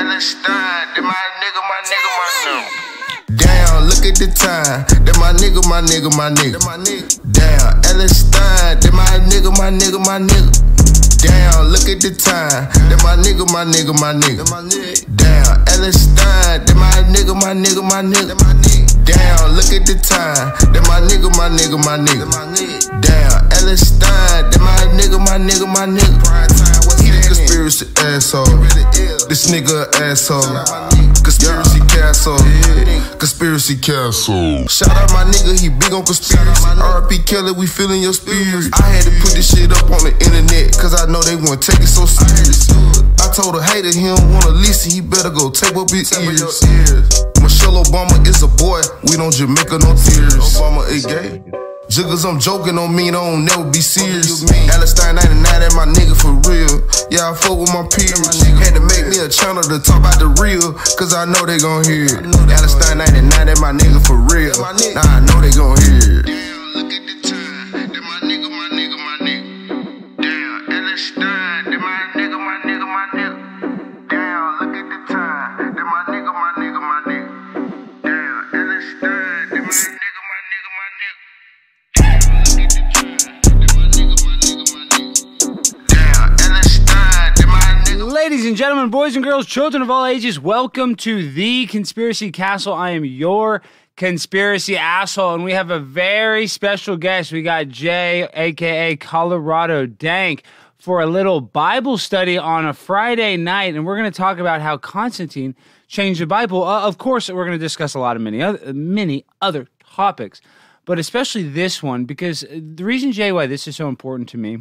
Alex Stein, that my nigga. Damn, look at the time. That my nigga. Damn, Alex Stein, that my nigga. Damn, look at the time. That my nigga. Damn, Alex Stein. That my nigga. Damn, look at the time. That my nigga. Damn, Alex Stein. That my nigga. He a conspiracy asshole. This nigga asshole. Conspiracy castle, yeah. Conspiracy castle. Shout out my nigga, he big on conspiracy. R.P. Kelly, we feeling your spirit. I had to put this shit up on the internet, cause I know they wouldn't take it so serious. I told a hater he don't wanna listen, he better go tape up his ears. Michelle Obama is a boy, we don't Jamaica no tears. Obama is gay. Jiggers, I'm joking on me, I don't never be serious. Alistair 99, that my nigga for real. Yeah, I fuck with my peers. Had to make me a channel to talk about the real, cause I know they gon' hear it. Alistair 99, that my nigga for real. Nah, I know they gon' hear it. Damn, look at the time. That my nigga. Damn, Alistair, that my nigga. Damn, look at the time. That my nigga. Damn, Alistair, that my nigga. Ladies and gentlemen, boys and girls, children of all ages, welcome to The Conspiracy Castle. I am your conspiracy asshole, and we have a very special guest. We got Jay, aka Colorado Dank, for a little Bible study on a Friday night, and we're going to talk about how Constantine changed the Bible. Of course, we're going to discuss a lot of many other topics, but especially this one, because the reason, Jay, why this is so important to me,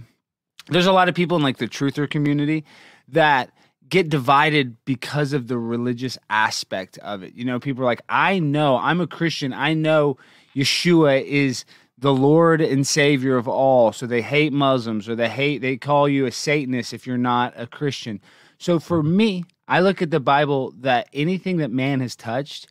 there's a lot of people in like the truther community that get divided because of the religious aspect of it. You know, people are like, I know, I'm a Christian. I know Yeshua is the Lord and Savior of all. So they hate Muslims, or they call you a Satanist if you're not a Christian. So for me, I look at the Bible that anything that man has touched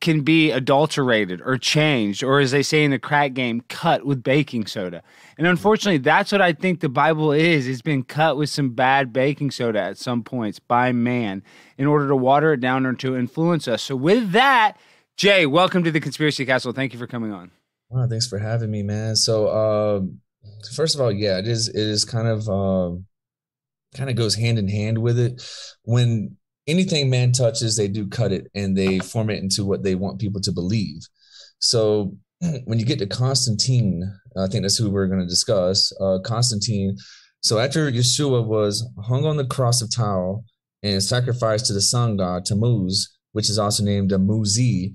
can be adulterated or changed, or as they say in the crack game, cut with baking soda. And unfortunately, that's what I think the Bible is. It's been cut with some bad baking soda at some points by man in order to water it down or to influence us. So with that, Jay, welcome to the Conspiracy Castle. Thank you for coming on. Wow, thanks for having me, man. So first of all, yeah, it is kind of goes hand in hand with it. When anything man touches, they do cut it and they form it into what they want people to believe. So when you get to Constantine, I think that's who we're going to discuss, Constantine. So after Yeshua was hung on the cross of Tau and sacrificed to the sun god Tammuz, which is also named Tammuzi,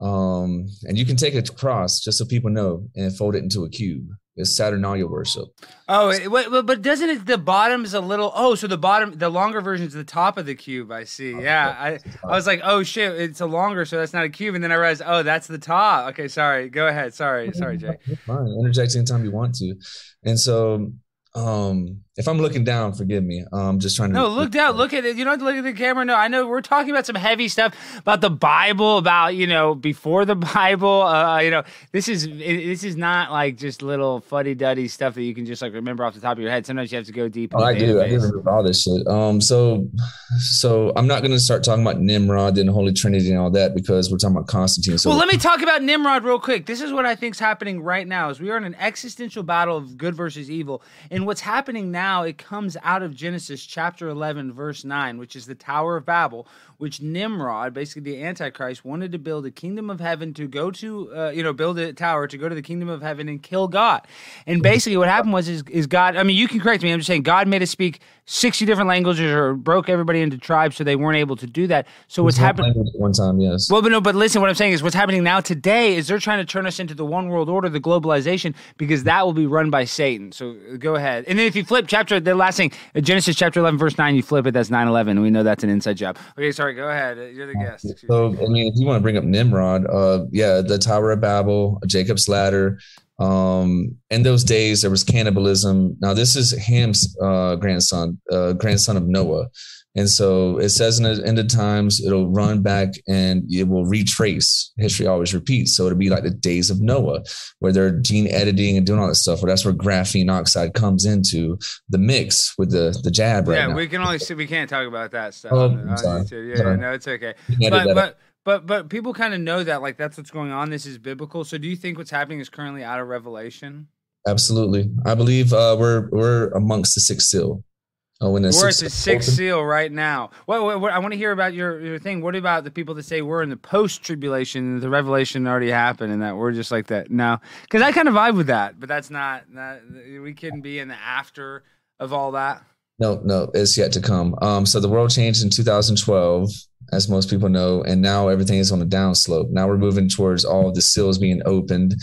and you can take a cross, just so people know, and fold it into a cube. It's Saturnalia worship. Oh, but doesn't it, the bottom is a little, oh, so the bottom, the longer version is the top of the cube, I see. Yeah, I was like, oh, shit, it's a longer, so that's not a cube. And then I realized, oh, that's the top. Okay, sorry, go ahead. Sorry, Jay. Fine, interject anytime you want to. And so if I'm looking down, forgive me. I'm just trying to. No, look down. Look at it. You don't have to look at the camera. No, I know we're talking about some heavy stuff about the Bible, about, you know, before the Bible. You know, this is not like just little fuddy-duddy stuff that you can just like remember off the top of your head. Sometimes you have to go deep. Oh, I do remember all this shit. So I'm not going to start talking about Nimrod and the Holy Trinity and all that because we're talking about Constantine. So well, let me talk about Nimrod real quick. This is what I think is happening right now: is we are in an existential battle of good versus evil, and what's happening now, it comes out of Genesis chapter 11, verse 9, which is the Tower of Babel, which Nimrod, basically the Antichrist, wanted to build a kingdom of heaven to go to, build a tower to go to the kingdom of heaven and kill God. And basically what happened was is God, I mean, you can correct me, I'm just saying God made us speak 60 different languages or broke everybody into tribes so they weren't able to do that. So what's happening at one time, yes. Well, but listen, what I'm saying is what's happening now today is they're trying to turn us into the one world order, the globalization, because that will be run by Satan. So go ahead. And then if you flip the last thing, Genesis chapter 11, verse 9, you flip it, that's 9-11. We know that's an inside job. Okay, sorry, go ahead. You're the guest. Excuse me. I mean, if you want to bring up Nimrod, yeah, the Tower of Babel, Jacob's Ladder, In those days, there was cannibalism. Now, this is Ham's grandson of Noah. And so it says in the end of times, it'll run back and it will retrace. History always repeats. So it'll be like the days of Noah, where they're gene editing and doing all that stuff. Well, that's where graphene oxide comes into the mix with the jab right now. Yeah, we can only see, we can't talk about that stuff. Oh, sorry. Yeah, no, it's okay. But people kind of know that, like, that's what's going on. This is biblical. So do you think what's happening is currently out of Revelation? Absolutely. I believe we're amongst the sixth seal. Oh, we're at the sixth seal right now. Well, I want to hear about your thing. What about the people that say we're in the post-tribulation, the Revelation already happened, and that we're just like that now? Because I kind of vibe with that, but that's not – we couldn't be in the after of all that. No, it's yet to come. So the world changed in 2012, as most people know, and now everything is on a downslope. Now we're moving towards all the seals being opened.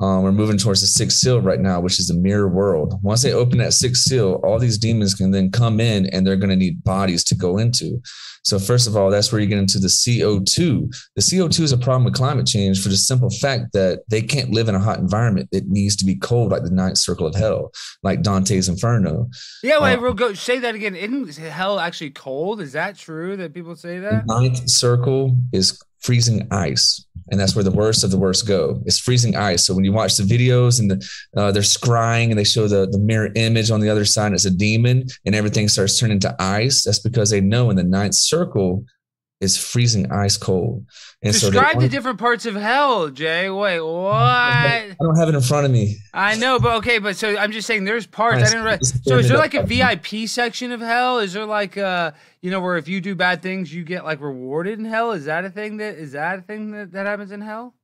We're moving towards the sixth seal right now, which is the mirror world. Once they open that sixth seal, all these demons can then come in and they're going to need bodies to go into. So first of all, that's where you get into the CO2. The CO2 is a problem with climate change for the simple fact that they can't live in a hot environment. It needs to be cold, like the ninth circle of hell, like Dante's Inferno. Yeah, we'll go say that again. Isn't hell actually cold? Is that true that people say that? The ninth circle is freezing ice. And that's where the worst of the worst go. It's freezing ice. So when you watch the videos and they're scrying and they show the mirror image on the other side, it's a demon and everything starts turning to ice. That's because they know in the ninth circle is freezing ice cold. And describe the different parts of hell, Jay. Wait, what? I don't have it in front of me. I know, but okay. But so I'm just saying there's parts. I didn't so is there like a VIP section of hell? Is there like a, you know, where if you do bad things, you get like rewarded in hell? Is that a thing that, that happens in hell?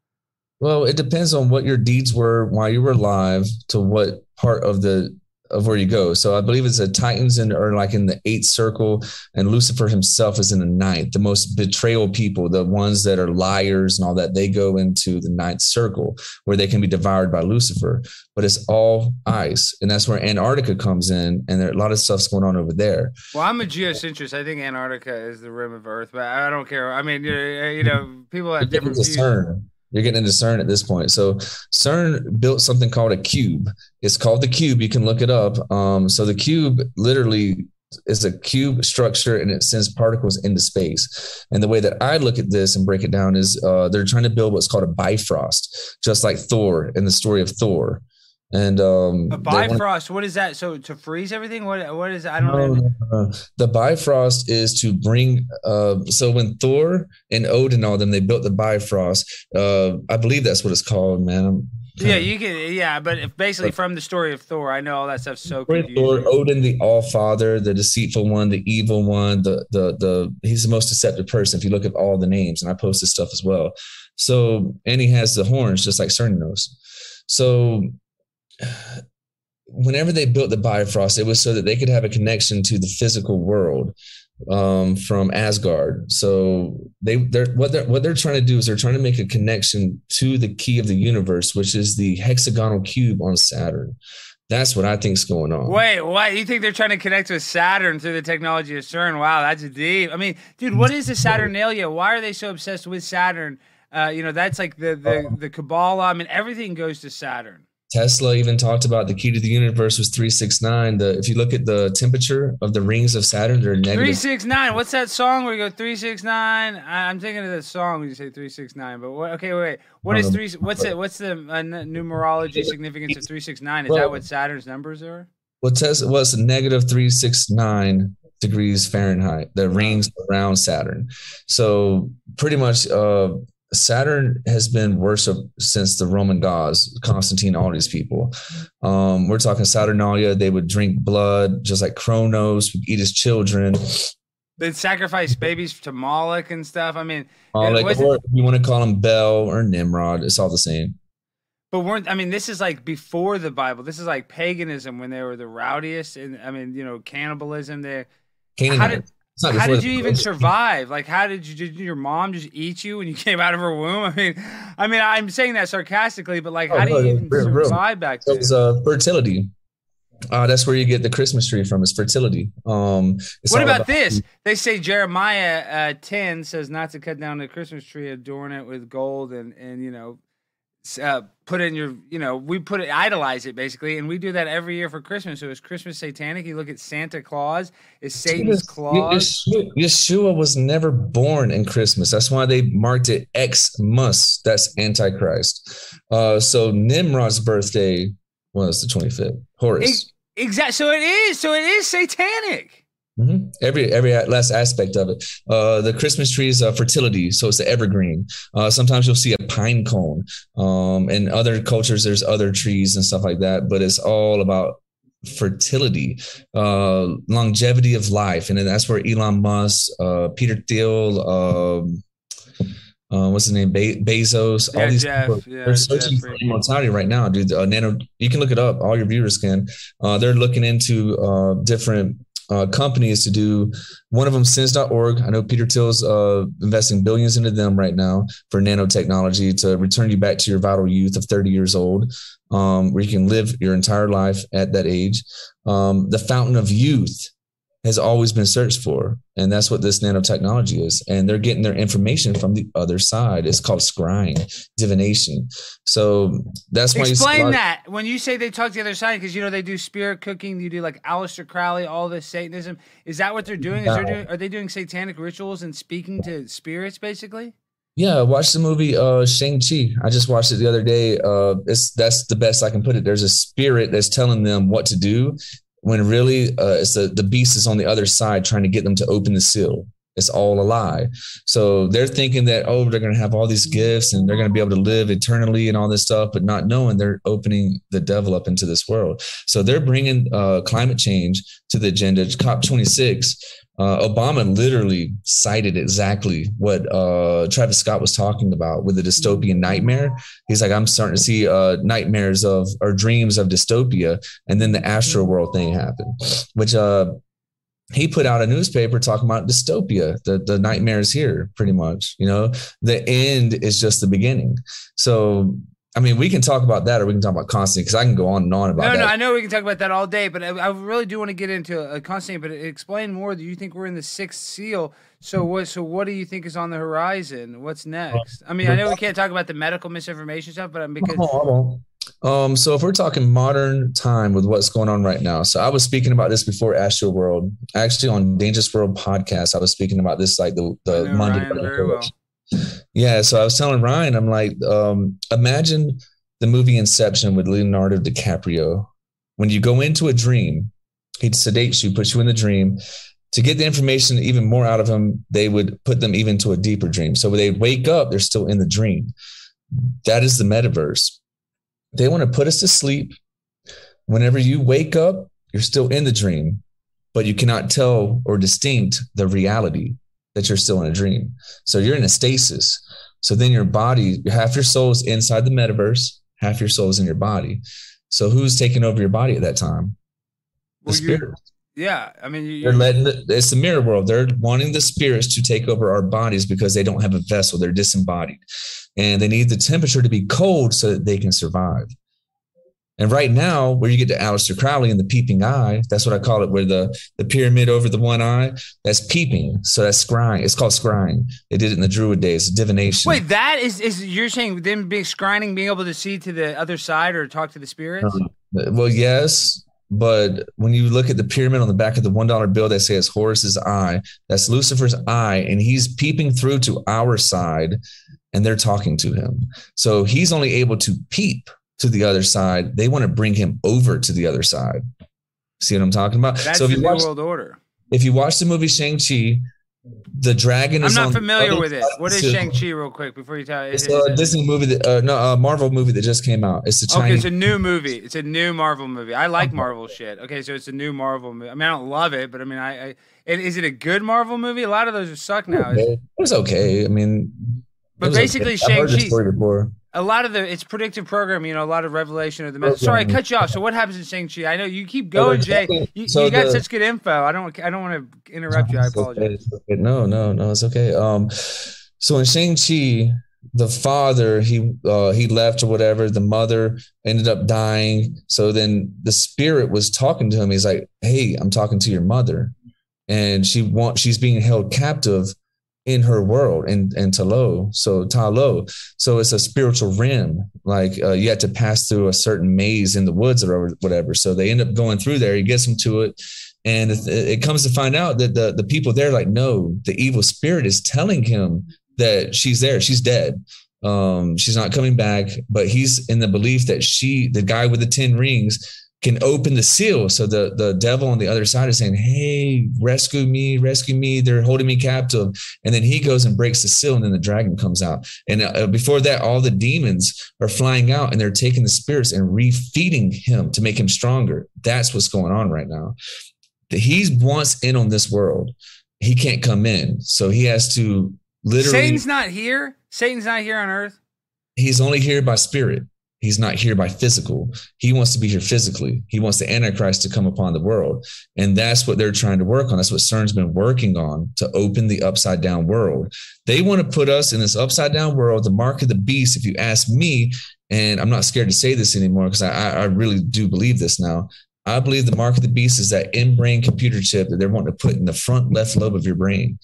Well, it depends on what your deeds were while you were alive to what part of the, of where you go. So I believe it's the Titans are like in the eighth circle and Lucifer himself is in the ninth. The most betrayal people, the ones that are liars and all that, they go into the ninth circle where they can be devoured by Lucifer, but it's all ice. And that's where Antarctica comes in. And there are a lot of stuff's going on over there. Well, I'm a geocentrist. I think Antarctica is the rim of Earth, but I don't care. I mean, you know, people have different views. You're getting into CERN at this point. So CERN built something called a cube. It's called the cube. You can look it up. So the cube literally is a cube structure and it sends particles into space. And the way that I look at this and break it down is they're trying to build what's called a Bifrost, just like Thor in the story of Thor. And a Bifrost, what is that? So to freeze everything? What is that? I don't know. The Bifrost is to bring so when Thor and Odin, all them, they built the Bifrost. I believe that's what it's called, man. But basically from the story of Thor, I know all that stuff's so confusing. Thor, Odin, the All Father, the deceitful one, the evil one, he's the most deceptive person if you look at all the names, and I post this stuff as well. So and he has the horns just like CERN knows. So whenever they built the Bifrost, it was so that they could have a connection to the physical world from Asgard. So what they're trying to do is they're trying to make a connection to the key of the universe, which is the hexagonal cube on Saturn. That's what I think's going on. Wait, what? You think they're trying to connect with Saturn through the technology of CERN? Wow, that's deep. I mean, dude, what is the Saturnalia? Why are they so obsessed with Saturn? You know, that's like the Kabbalah. I mean, everything goes to Saturn. Tesla even talked about the key to the universe was 369. If you look at the temperature of the rings of Saturn, they're negative. 369. What's that song where you go 369? I'm thinking of the song when you say 369. But what? Okay, wait. What is three? What's it? What's the numerology significance of 369? Is that what Saturn's numbers are? Well, Tesla was negative 369 degrees Fahrenheit. The rings around Saturn. So pretty much. Saturn has been worshipped since the Roman gods, Constantine, all these people. We're talking Saturnalia. They would drink blood, just like Kronos would eat his children. They'd sacrifice babies to Moloch and stuff. I mean, or you want to call him Bel or Nimrod, it's all the same. But I mean, this is like before the Bible. This is like paganism when they were the rowdiest, and I mean, you know, cannibalism. How did you even survive? Like, how did your mom just eat you when you came out of her womb? I mean, I'm saying that sarcastically, but like, how did you even survive back then? It was fertility. That's where you get the Christmas tree from, is fertility. What about this? They say Jeremiah 10 says not to cut down the Christmas tree, adorn it with gold and, you know, put in your, you know, we put it, idolize it basically, and we do that every year for Christmas. So is Christmas satanic? You look at Santa Claus, is Satan's claws. Yeshua was never born in Christmas. That's why they marked it Xmas. That's Antichrist. So Nimrod's birthday was the 25th. Horus. Exactly. So it is. So it is satanic. Mm-hmm. Every last aspect of it. The Christmas tree is fertility, so it's the evergreen. Sometimes you'll see a pine cone. In other cultures, there's other trees and stuff like that, but it's all about fertility, longevity of life, and then that's where Elon Musk, Peter Thiel, what's his name, Bezos, all these people, they're searching for immortality right now, dude. Nano, you can look it up. All your viewers can. They're looking into different companies to do. One of them, sins.org. I know Peter Thiel's investing billions into them right now for nanotechnology to return you back to your vital youth of 30 years old, where you can live your entire life at that age. The fountain of youth has always been searched for, and that's what this nanotechnology is. And they're getting their information from the other side. It's called scrying, divination. So that's why explain that when you say they talk to the other side, because you know they do spirit cooking, you do like Aleister Crowley, all this Satanism. Is that what they're doing? Is are they doing satanic rituals and speaking to spirits basically? Yeah, watch the movie Shang-Chi. I just watched it the other day. That's the best I can put it. There's a spirit that's telling them what to do, when really it's the beast is on the other side trying to get them to open the seal. It's all a lie. So they're thinking that, oh, they're going to have all these gifts and they're going to be able to live eternally and all this stuff, but not knowing they're opening the devil up into this world. So they're bringing climate change to the agenda. COP26, Obama literally cited exactly what Travis Scott was talking about with the dystopian nightmare. He's like, I'm starting to see nightmares of or dreams of dystopia. And then the astral world thing happened, which he put out a newspaper talking about dystopia. The nightmare is here, pretty much. You know, the end is just the beginning. So I mean, we can talk about that, or we can talk about Constantine, because I can go on and on about that. No, I know we can talk about that all day, but I really do want to get into Constantine. But explain more. Do you think we're in the sixth seal? So what do you think is on the horizon? What's next? I mean, I know we can't talk about the medical misinformation stuff, but so if we're talking modern time with what's going on right now, so I was speaking about this before Astro World, actually on Dangerous World podcast. I was speaking about this like the Monday. Ryan, very well. Yeah, so I was telling Ryan, I'm like, imagine the movie Inception with Leonardo DiCaprio. When you go into a dream, he sedates you, puts you in the dream. To get the information even more out of him, they would put them even to a deeper dream. So when they wake up, they're still in the dream. That is the metaverse. They want to put us to sleep. Whenever you wake up, you're still in the dream, but you cannot tell or distinct the reality that you're still in a dream. So you're in a stasis. So then your body, half your soul is inside the metaverse, half your soul is in your body. So who's taking over your body at that time? The spirit. Yeah. I mean, they're letting it's the mirror world. They're wanting the spirits to take over our bodies because they don't have a vessel. They're disembodied and they need the temperature to be cold so that they can survive. And right now, where you get to Aleister Crowley and the peeping eye, that's what I call it, where the pyramid over the one eye, that's peeping. So that's scrying. It's called scrying. They did it in the Druid days, divination. Wait, that is you're saying them being scrying, being able to see to the other side or talk to the spirits? Well, yes. But when you look at the pyramid on the back of the $1 bill, that says Horus's eye, that's Lucifer's eye. And he's peeping through to our side and they're talking to him. So he's only able to peep to the other side. They want to bring him over to the other side. See what I'm talking about? That's the New World Order. If you watch the movie Shang-Chi, the dragon is I'm not familiar with it. What is Shang-Chi real quick before you tell it? It's a Disney movie, a Marvel movie that just came out. It's a Chinese. Okay, it's a new movie. It's a new Marvel movie. I like Marvel shit. Okay, so it's a new Marvel movie. I mean, I don't love it, but I mean, I is it a good Marvel movie? A lot of those suck now. It was okay. I mean, but basically Shang-Chi. A lot of it's predictive programming, you know, a lot of revelation of the message. Sorry, I cut you off. So what happens in Shang-Chi? I know you keep going, Jay. You got such good info. I don't want to interrupt you. I apologize. Okay. No, it's okay. So in Shang-Chi, the father, he left or whatever. The mother ended up dying. So then the spirit was talking to him. He's like, "Hey, I'm talking to your mother, and she's being held captive in her world, in Talo. So Talo. So it's a spiritual realm. Like you had to pass through a certain maze in the woods or whatever. So they end up going through there. He gets them to it. And it comes to find out that the people there are like, no, the evil spirit is telling him that she's there. She's dead. She's not coming back. But he's in the belief that the guy with the 10 rings can open the seal. So the devil on the other side is saying, hey, rescue me. They're holding me captive. And then he goes and breaks the seal, and then the dragon comes out. And before that, all the demons are flying out, and they're taking the spirits and refeeding him to make him stronger. That's what's going on right now. He wants in on this world. He can't come in. So he has to literally. Satan's not here. Satan's not here on earth. He's only here by spirit. He's not here by physical. He wants to be here physically. He wants the Antichrist to come upon the world. And that's what they're trying to work on. That's what CERN's been working on, to open the upside down world. They want to put us in this upside down world, the mark of the beast, if you ask me. And I'm not scared to say this anymore, because I really do believe this now. I believe the mark of the beast is that in-brain computer chip that they're wanting to put in the front left lobe of your brain.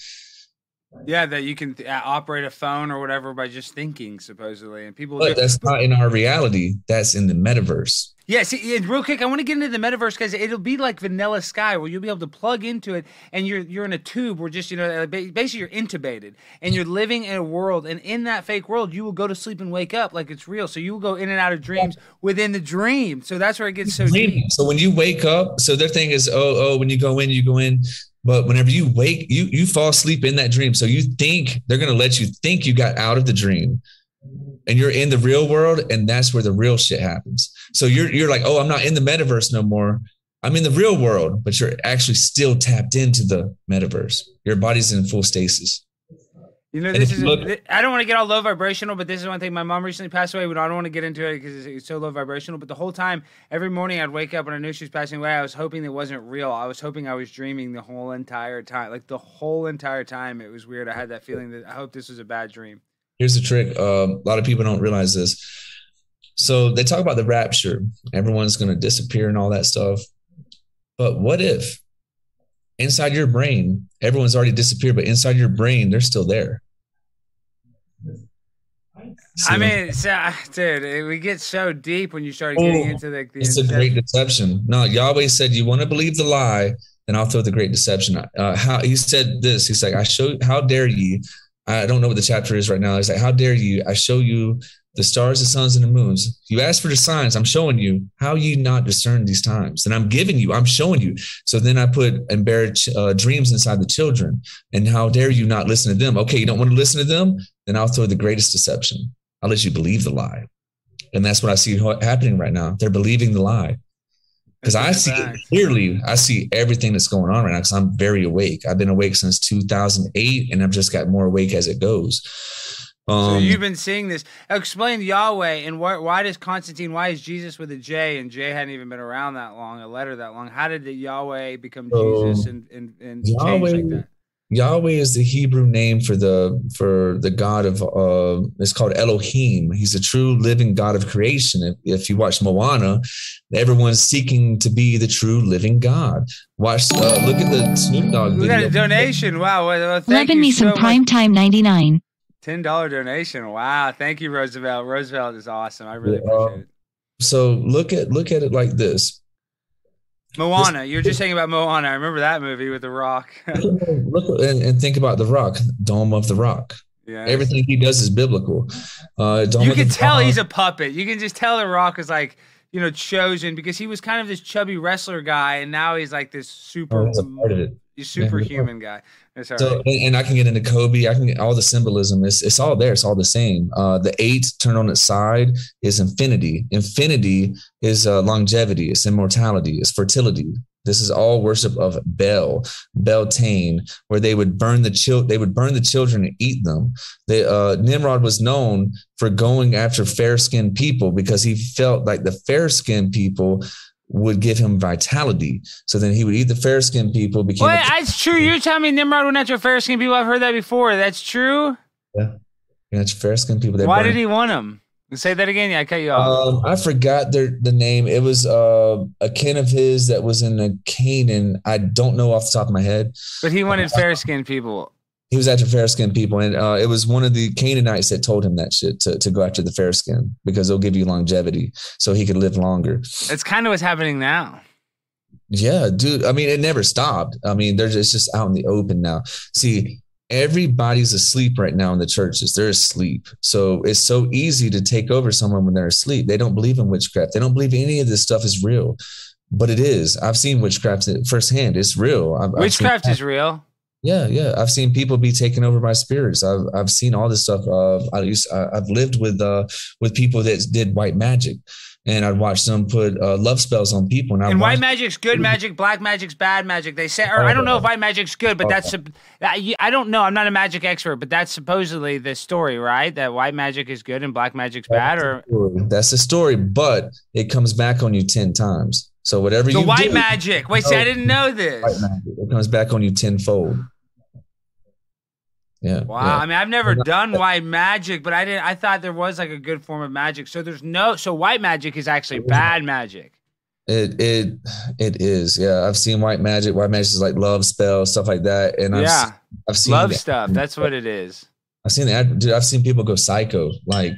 Yeah, that you can operate a phone or whatever by just thinking, supposedly. And people, but that's not in our reality. That's in the metaverse. Yeah, see, real quick, I want to get into the metaverse, because it'll be like Vanilla Sky, where you'll be able to plug into it, and you're in a tube, or just, you know, basically you're intubated, and you're living in a world, and in that fake world, you will go to sleep and wake up like it's real. So you will go in and out of dreams within the dream. So that's where it gets so deep. So when you wake up, so their thing is, oh, when you go in. But whenever you wake, you fall asleep in that dream. So you think they're going to let you think you got out of the dream, and you're in the real world. And that's where the real shit happens. So you're like, oh, I'm not in the metaverse no more. I'm in the real world, but you're actually still tapped into the metaverse. Your body's in full stasis. You know, this is, I don't want to get all low vibrational, but this is one thing. My mom recently passed away. I don't want to get into it because it's so low vibrational. But the whole time, every morning I'd wake up and I knew she was passing away. I was hoping it wasn't real. I was hoping I was dreaming the whole entire time. Like the whole entire time, it was weird. I had that feeling that I hope this was a bad dream. Here's the trick. A lot of people don't realize this. So they talk about the rapture. Everyone's going to disappear and all that stuff. But what if inside your brain, everyone's already disappeared, but inside your brain, they're still there? See? I mean, dude, we get so deep when you start getting into the it's a great deception. No, Yahweh said, you want to believe the lie, then I'll throw the great deception. He said this. He's like, how dare you? I don't know what the chapter is right now. He's like, how dare you? I show you the stars, the suns, and the moons. You ask for the signs. I'm showing you. How you not discern these times? And I'm giving you. I'm showing you. So then I put and bear dreams inside the children. And how dare you not listen to them? Okay, you don't want to listen to them? Then I'll throw the greatest deception. I'll let you believe the lie. And that's what I see happening right now. They're believing the lie. Because I see it clearly. I see everything that's going on right now, because I'm very awake. I've been awake since 2008, and I've just got more awake as it goes. So you've been seeing this. Explain Yahweh, and why does Constantine, why is Jesus with a J, and J hadn't even been around that long, a letter that long? How did the Yahweh become Jesus and Yahweh, change like that? Yahweh is the Hebrew name for the God of, it's called Elohim. He's a true living God of creation. If you watch Moana, everyone's seeking to be the true living God. Look at the Snoop Dogg video. We got a donation. Wow. Well, thank you me so some Primetime 99. $10 donation. Wow. Thank you, Roosevelt. Roosevelt is awesome. I really appreciate it. So look at it like this. Moana. You were just saying about Moana. I remember that movie with The Rock. Look and think about The Rock, Dome of the Rock. Yeah, everything he does is biblical. You can tell he's a puppet. You can just tell The Rock is like, you know, chosen, because he was kind of this chubby wrestler guy, and now he's like this superhuman guy. So, and I can get into Kobe. I can get all the symbolism. It's all there. It's all the same. The 8 turned on its side is infinity. Infinity is longevity. It's immortality. It's fertility. This is all worship of Bel, Beltane, where they would burn the children and eat them. Nimrod was known for going after fair-skinned people, because he felt like the fair-skinned people would give him vitality. So then he would eat the fair-skinned people. That's true. You're telling me Nimrod went after fair-skinned people? I've heard that before. That's true? Yeah. That's fair-skinned people. Why did he want them? Say that again. Yeah, I cut you off. I forgot the name. It was a kin of his that was in Canaan. I don't know off the top of my head. But he wanted fair-skinned people. He was after fair-skinned people, and it was one of the Canaanites that told him that shit to go after the fair-skinned because they'll give you longevity, so he could live longer. It's kind of what's happening now. Yeah, dude. I mean, it never stopped. I mean, it's just out in the open now. See, everybody's asleep right now in the churches. They're asleep. So it's so easy to take over someone when they're asleep. They don't believe in witchcraft. They don't believe any of this stuff is real, but it is. I've seen witchcraft firsthand. It's real. Witchcraft is real. Yeah. Yeah. I've seen people be taken over by spirits. I've seen all this stuff. I've lived with people that did white magic. And I'd watch them put love spells on people. And white magic's good magic, black magic's bad magic. They say, or I don't know if white magic's good, but that's, I don't know. I'm not a magic expert, but that's supposedly the story, right? That white magic is good and black magic's bad. That's the story, but it comes back on you 10 times. So whatever you do. The white magic. Wait, see, I didn't know this. White magic. It comes back on you tenfold. Yeah. Wow. Yeah. I mean, I've never done white magic, but I thought there was like a good form of magic. So there's so white magic is actually bad magic. It is. Yeah. I've seen white magic. White magic is like love spells, stuff like that. And I've seen love stuff. That's what it is. I've seen people go psycho. Like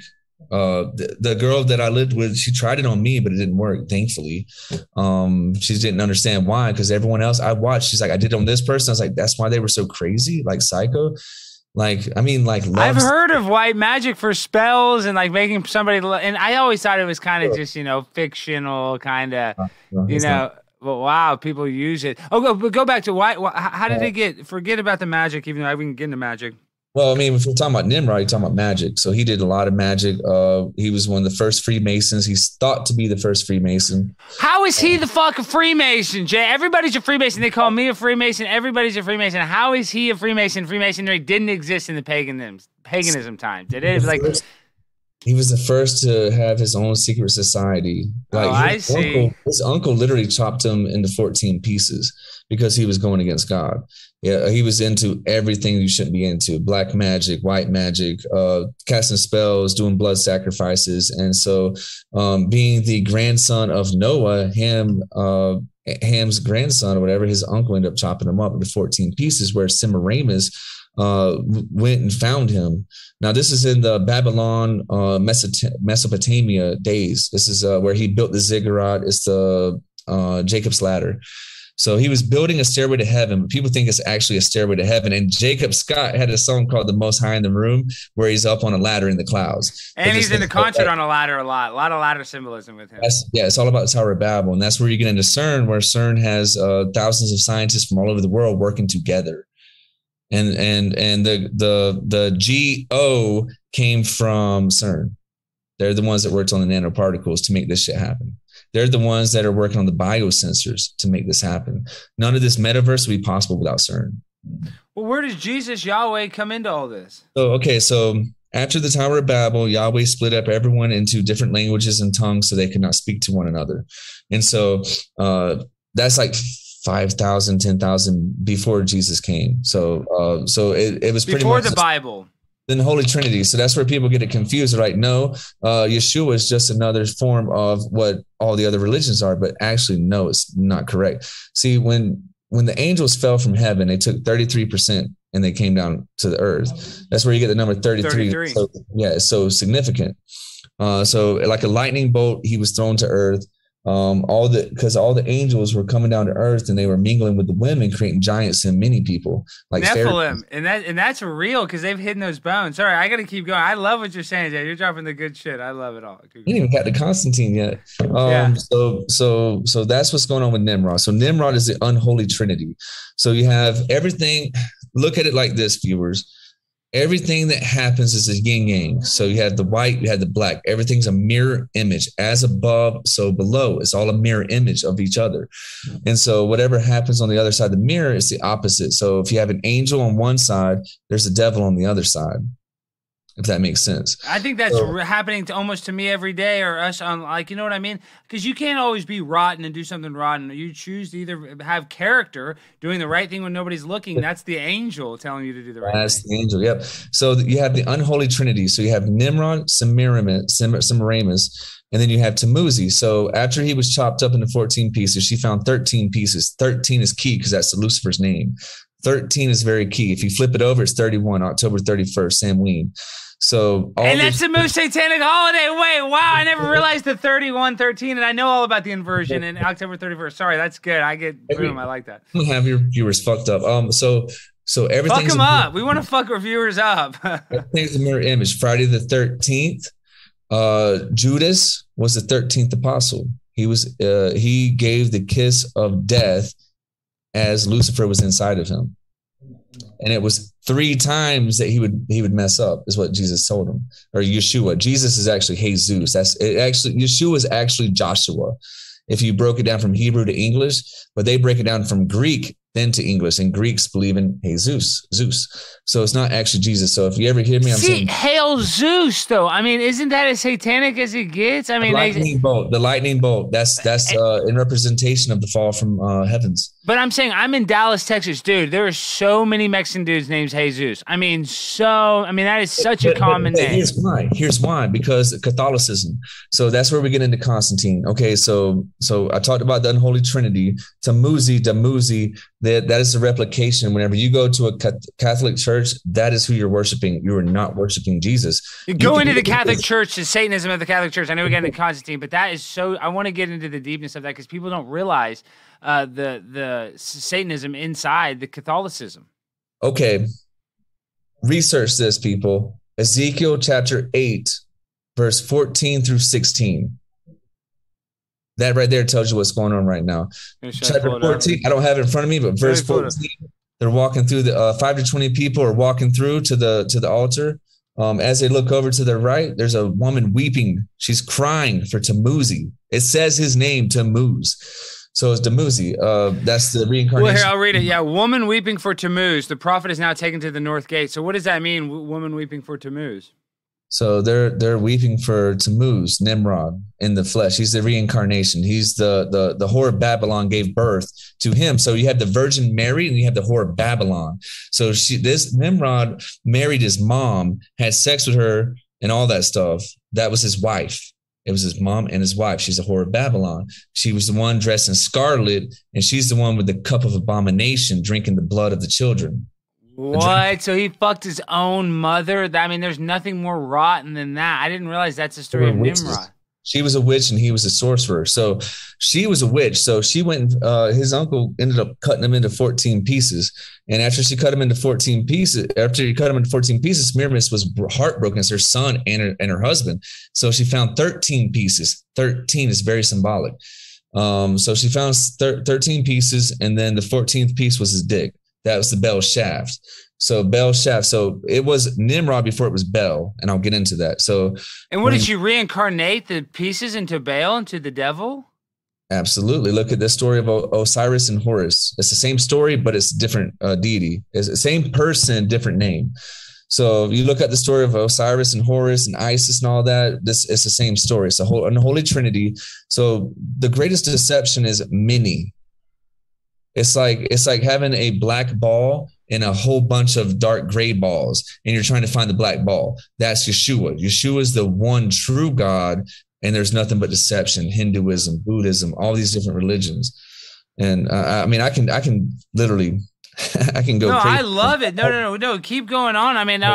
the girl that I lived with, she tried it on me, but it didn't work. Thankfully. She didn't understand why, because everyone else I watched, she's like, I did it on this person. I was like, that's why they were so crazy. Like psycho. Like, I mean, like I've heard of white magic for spells and like making somebody. And I always thought it was kind of just, fictional kind of, but wow, people use it. Oh, go back to why. How did it get? Forget about the magic, even though we can get into magic. Well, I mean, if we're talking about Nimrod, you're talking about magic. So he did a lot of magic. He was one of the first Freemasons. He's thought to be the first Freemason. How is he the fucking Freemason, Jay? Everybody's a Freemason. They call me a Freemason. Everybody's a Freemason. How is he a Freemason? Freemasonry didn't exist in the paganism time. Did it? Like, he was the first to have his own secret society. Like, his uncle literally chopped him into 14 pieces because he was going against God. Yeah, he was into everything you shouldn't be into: black magic, white magic, casting spells, doing blood sacrifices. And so being the grandson of Noah, Ham's grandson or whatever, his uncle ended up chopping him up into 14 pieces, where Semiramis went and found him. Now, this is in the Babylon, Mesopotamia days. This is where he built the ziggurat. It's the Jacob's ladder. So he was building a stairway to heaven, but people think it's actually a stairway to heaven. And Jacob Scott had a song called "The Most High in the Room," where he's up on a ladder in the clouds. And he's in the concert on a ladder a lot of ladder symbolism with him. Yeah, it's all about Tower of Babel. And that's where you're going to CERN, where CERN has thousands of scientists from all over the world working together. And the G-O came from CERN. They're the ones that worked on the nanoparticles to make this shit happen. They're the ones that are working on the biosensors to make this happen. None of this metaverse would be possible without CERN. Well, where does Jesus, Yahweh, come into all this? So after the Tower of Babel, Yahweh split up everyone into different languages and tongues so they could not speak to one another. And so that's like 5,000, 10,000 before Jesus came. So it was pretty much before the Bible. Then the Holy Trinity. So that's where people get it confused. They're like, no, Yeshua is just another form of what all the other religions are. But actually, no, it's not correct. See, when the angels fell from heaven, they took 33% and they came down to the earth. That's where you get the number 33. 33. So, yeah, it's so significant. So like a lightning bolt, he was thrown to earth. Because all the angels were coming down to earth and they were mingling with the women, creating giants and many people like Nephilim. And that's real because they've hidden those bones. All right, I got to keep going. I love what you're saying, Jay. You're dropping the good shit. I love it all. You didn't even got to Constantine yet. So that's what's going on with Nimrod. So Nimrod is the unholy trinity. So you have everything. Look at it like this, viewers. Everything that happens is a yin yang. So you have the white, you have the black. Everything's a mirror image, as above, so below. It's all a mirror image of each other. And so whatever happens on the other side of the mirror is the opposite. So if you have an angel on one side, there's a devil on the other side, if that makes sense. I think that's happening to me every day, or us on, like, you know what I mean? Because you can't always be rotten and do something rotten. You choose to either have character, doing the right thing when nobody's looking. That's the angel telling you to do the right thing. That's the angel, yep. So you have the unholy trinity. So you have Nimrod, Semiramis, and then you have Tammuz. So after he was chopped up into 14 pieces, she found 13 pieces. 13 is key because that's the Lucifer's name. 13 is very key. If you flip it over, it's 31, October 31st, Samhain. So that's the most satanic holiday. Wait, wow, I never realized the 31, 13, and I know all about the inversion and October 31st. Sorry, that's good. I get boom, I like that. Don't have your viewers fucked up. So everything's— fuck them up. We want to fuck our viewers up. Everything's a mirror image. Friday the 13th, Judas was the 13th apostle. He was he gave the kiss of death as Lucifer was inside of him. And it was 3 times that he would mess up, is what Jesus told him, or Yeshua. Jesus is actually Jesus. That's it. Actually, Yeshua is actually Joshua, if you broke it down from Hebrew to English. But they break it down from Greek then to English, and Greeks believe in Jesus, Zeus. So it's not actually Jesus. So if you ever hear me, I'm saying hail Zeus, though. I mean, isn't that as satanic as it gets? I mean, the lightning bolt. That's in representation of the fall from heavens. But I'm saying, I'm in Dallas, Texas, dude. There are so many Mexican dudes named Jesus. I mean, that is such a common name. Here's why, because of Catholicism. So that's where we get into Constantine. Okay, so I talked about the unholy trinity, Tammuz. That is a replication. Whenever you go to a Catholic church, that is who you're worshiping. You are not worshiping Jesus. You go into the Catholic church, the Satanism of the Catholic church. I know we got into Constantine, but that is so— I want to get into the deepness of that, because people don't realize the Satanism inside the Catholicism. Okay. Research this, people. Ezekiel chapter 8, verse 14 through 16. That right there tells you what's going on right now. Chapter 14, I don't have it in front of me, but verse 14, they're walking through the 5 to 20 people are walking through to the altar. As they look over to their right, there's a woman weeping. She's crying for Tammuz. It says his name, Tammuz. So it's Tammuz. That's the reincarnation. Well, here, I'll read it. Yeah, woman weeping for Tammuz. The prophet is now taken to the north gate. So what does that mean, woman weeping for Tammuz? So they're weeping for Tammuz, Nimrod in the flesh. He's the reincarnation. He's the whore of Babylon gave birth to him. So you have the Virgin Mary and you have the whore of Babylon. So this Nimrod married his mom, had sex with her, and all that stuff. That was his wife. It was his mom and his wife. She's a whore of Babylon. She was the one dressed in scarlet, and she's the one with the cup of abomination, drinking the blood of the children. What? So he fucked his own mother? I mean, there's nothing more rotten than that. I didn't realize that's the story of Nimrod. She was a witch and he was a sorcerer. So she was a witch. So she went, his uncle ended up cutting him into 14 pieces. And after she cut him into 14 pieces, Semiramis was heartbroken as her son and her husband. So she found 13 pieces. 13 is very symbolic. So she found 13 pieces. And then the 14th piece was his dick. That was the Bel shaft. So Bel shaft. So it was Nimrod before it was Bel, and I'll get into that. So, and what did you reincarnate the pieces into Baal, into the devil? Absolutely. Look at the story of Osiris and Horus. It's the same story, but it's different deity. It's the same person, different name. So you look at the story of Osiris and Horus and Isis and all that. This is the same story. It's a whole unholy trinity. So the greatest deception is many. It's like having a black ball and a whole bunch of dark gray balls, and you're trying to find the black ball. That's Yeshua. Yeshua is the one true God, and there's nothing but deception. Hinduism, Buddhism, all these different religions. And I mean, I can literally I can go. No, crazy. I love it. No. Keep going on. I know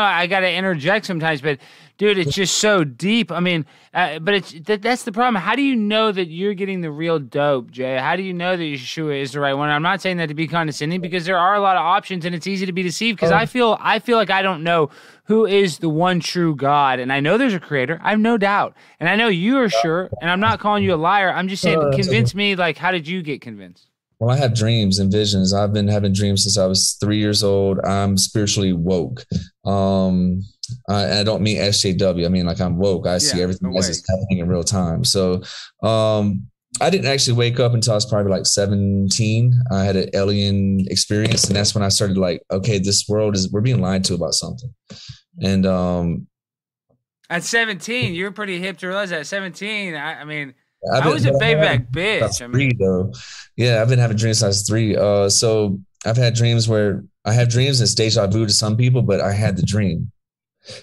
I got to interject sometimes, but dude, it's just so deep. I mean, but that's the problem. How do you know that you're getting the real dope, Jay? How do you know that Yeshua is the right one? I'm not saying that to be condescending, because there are a lot of options and it's easy to be deceived, because I feel like I don't know who is the one true God. And I know there's a creator. I have no doubt. And I know you are sure, and I'm not calling you a liar. I'm just saying, convince me, like, how did you get convinced? Well, I have dreams and visions. I've been having dreams since I was 3 years old. I'm spiritually woke. I don't mean SJW. I mean, like, I'm woke. I see everything as it's happening in real time. So I didn't actually wake up until I was probably like 17. I had an alien experience, and that's when I started like, okay, this world we're being lied to about something. And at 17, you're pretty hip to realize that. At 17, I was a babyback bitch. I've been having dreams since I was 3. So I've had dreams where I have dreams, and it's deja vu to some people, but I had the dream.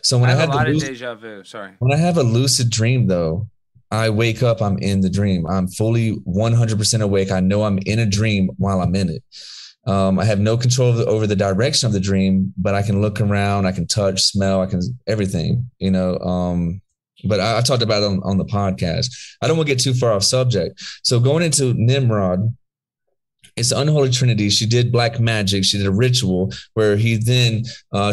So when I have a lot of deja vu. Sorry. When I have a lucid dream, though, I wake up. I'm in the dream. I'm fully 100% awake. I know I'm in a dream while I'm in it. I have no control over the direction of the dream, but I can look around, I can touch, smell, I can everything, you know. But I talked about it on the podcast. I don't want to get too far off subject. So going into Nimrod, it's the unholy trinity. She did black magic. She did a ritual where he then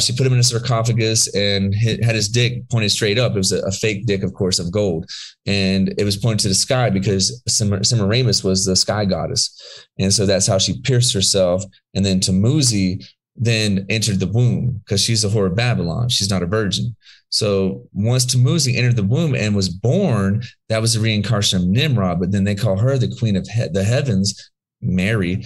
she put him in a sarcophagus and had his dick pointed straight up. It was a fake dick, of course, of gold. And it was pointed to the sky because Semiramis was the sky goddess. And so that's how she pierced herself. And then Tammuz then entered the womb because she's a whore of Babylon. She's not a virgin. So once Tammuz entered the womb and was born, that was the reincarnation of Nimrod. But then they call her the queen of the heavens, Mary,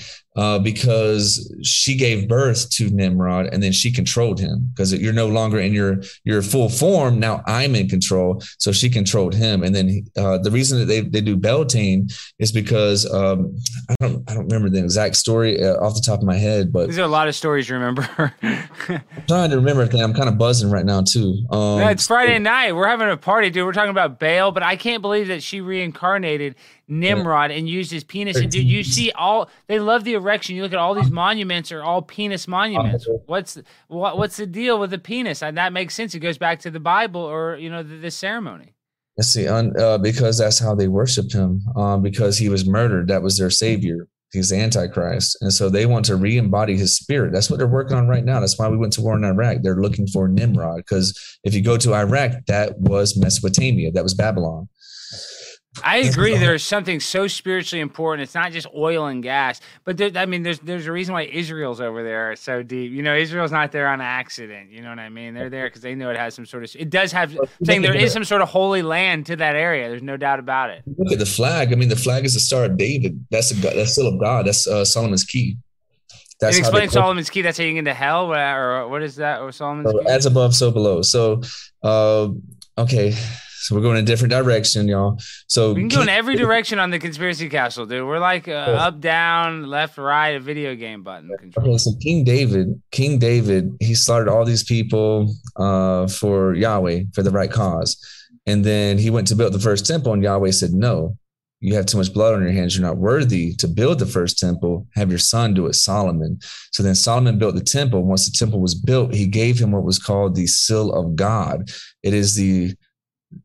because she gave birth to Nimrod and then she controlled him because you're no longer in your full form. Now I'm in control. So she controlled him. And then the reason that they do Beltane is because I don't remember the exact story off the top of my head, but there's a lot of stories you remember. I'm trying to remember everything. I'm kind of buzzing right now too. It's Friday night. We're having a party, dude. We're talking about Bel, but I can't believe that she reincarnated Nimrod and used his penis. And dude, you see all, they love the erection. You look at all these monuments are all penis monuments. What's the deal with the penis? And that makes sense. It goes back to the Bible or, you know, the ceremony. Let's see, because that's how they worshiped him, because he was murdered. That was their savior. He's the Antichrist. And so they want to re-embody his spirit. That's what they're working on right now. That's why we went to war in Iraq. They're looking for Nimrod, because if you go to Iraq, that was Mesopotamia. That was Babylon. I agree. There's something so spiritually important. It's not just oil and gas, but there, I mean, there's a reason why Israel's over there so deep. You know, Israel's not there on accident. You know what I mean? They're there because they know it has some sort of. It does have saying there is some sort of holy land to that area. There's no doubt about it. Look at the flag. I mean, the flag is the Star of David. That's still of God. That's Solomon's key. That's you explain Solomon's key. That's how you get into hell, or what is that? Or Solomon's key? As above, so below. So, okay. So we're going in a different direction, y'all. So we can go in every direction on the Conspiracy Castle, dude. We're like up, down, left, right, a video game button. Okay, so King David, he slaughtered all these people for Yahweh, for the right cause. And then he went to build the first temple and Yahweh said, no, you have too much blood on your hands. You're not worthy to build the first temple. Have your son do it, Solomon. So then Solomon built the temple. Once the temple was built, he gave him what was called the seal of God. It is the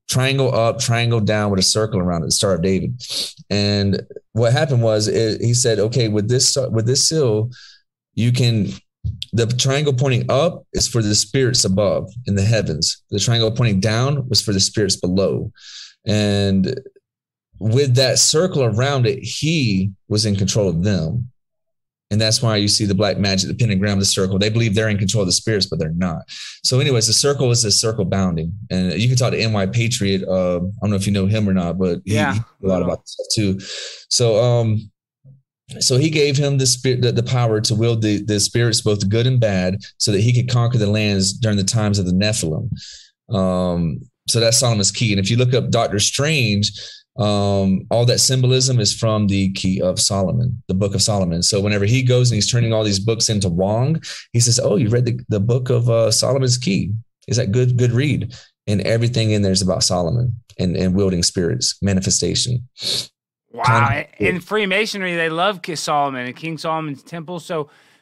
triangle up, triangle down with a circle around it, the Star of David. And what happened was he said, okay, with this seal, you can, the triangle pointing up is for the spirits above in the heavens. The triangle pointing down was for the spirits below. And with that circle around it, he was in control of them. And that's why you see the black magic, the pentagram, the circle. They believe they're in control of the spirits, but they're not. So anyways, the circle is a circle bounding. And you can talk to NY Patriot. I don't know if you know him or not, but he knows a lot about this stuff too. So so he gave him the spirit, the power to wield the spirits, both good and bad, so that he could conquer the lands during the times of the Nephilim. So that's Solomon's key. And if you look up Doctor Strange, all that symbolism is from the key of Solomon, the book of Solomon. So whenever he goes and he's turning all these books into Wong, he says, oh, you read the book of Solomon's key. Is that good read? And everything in there is about Solomon and wielding spirits, manifestation. Wow. In Freemasonry, they love Solomon and King Solomon's temple.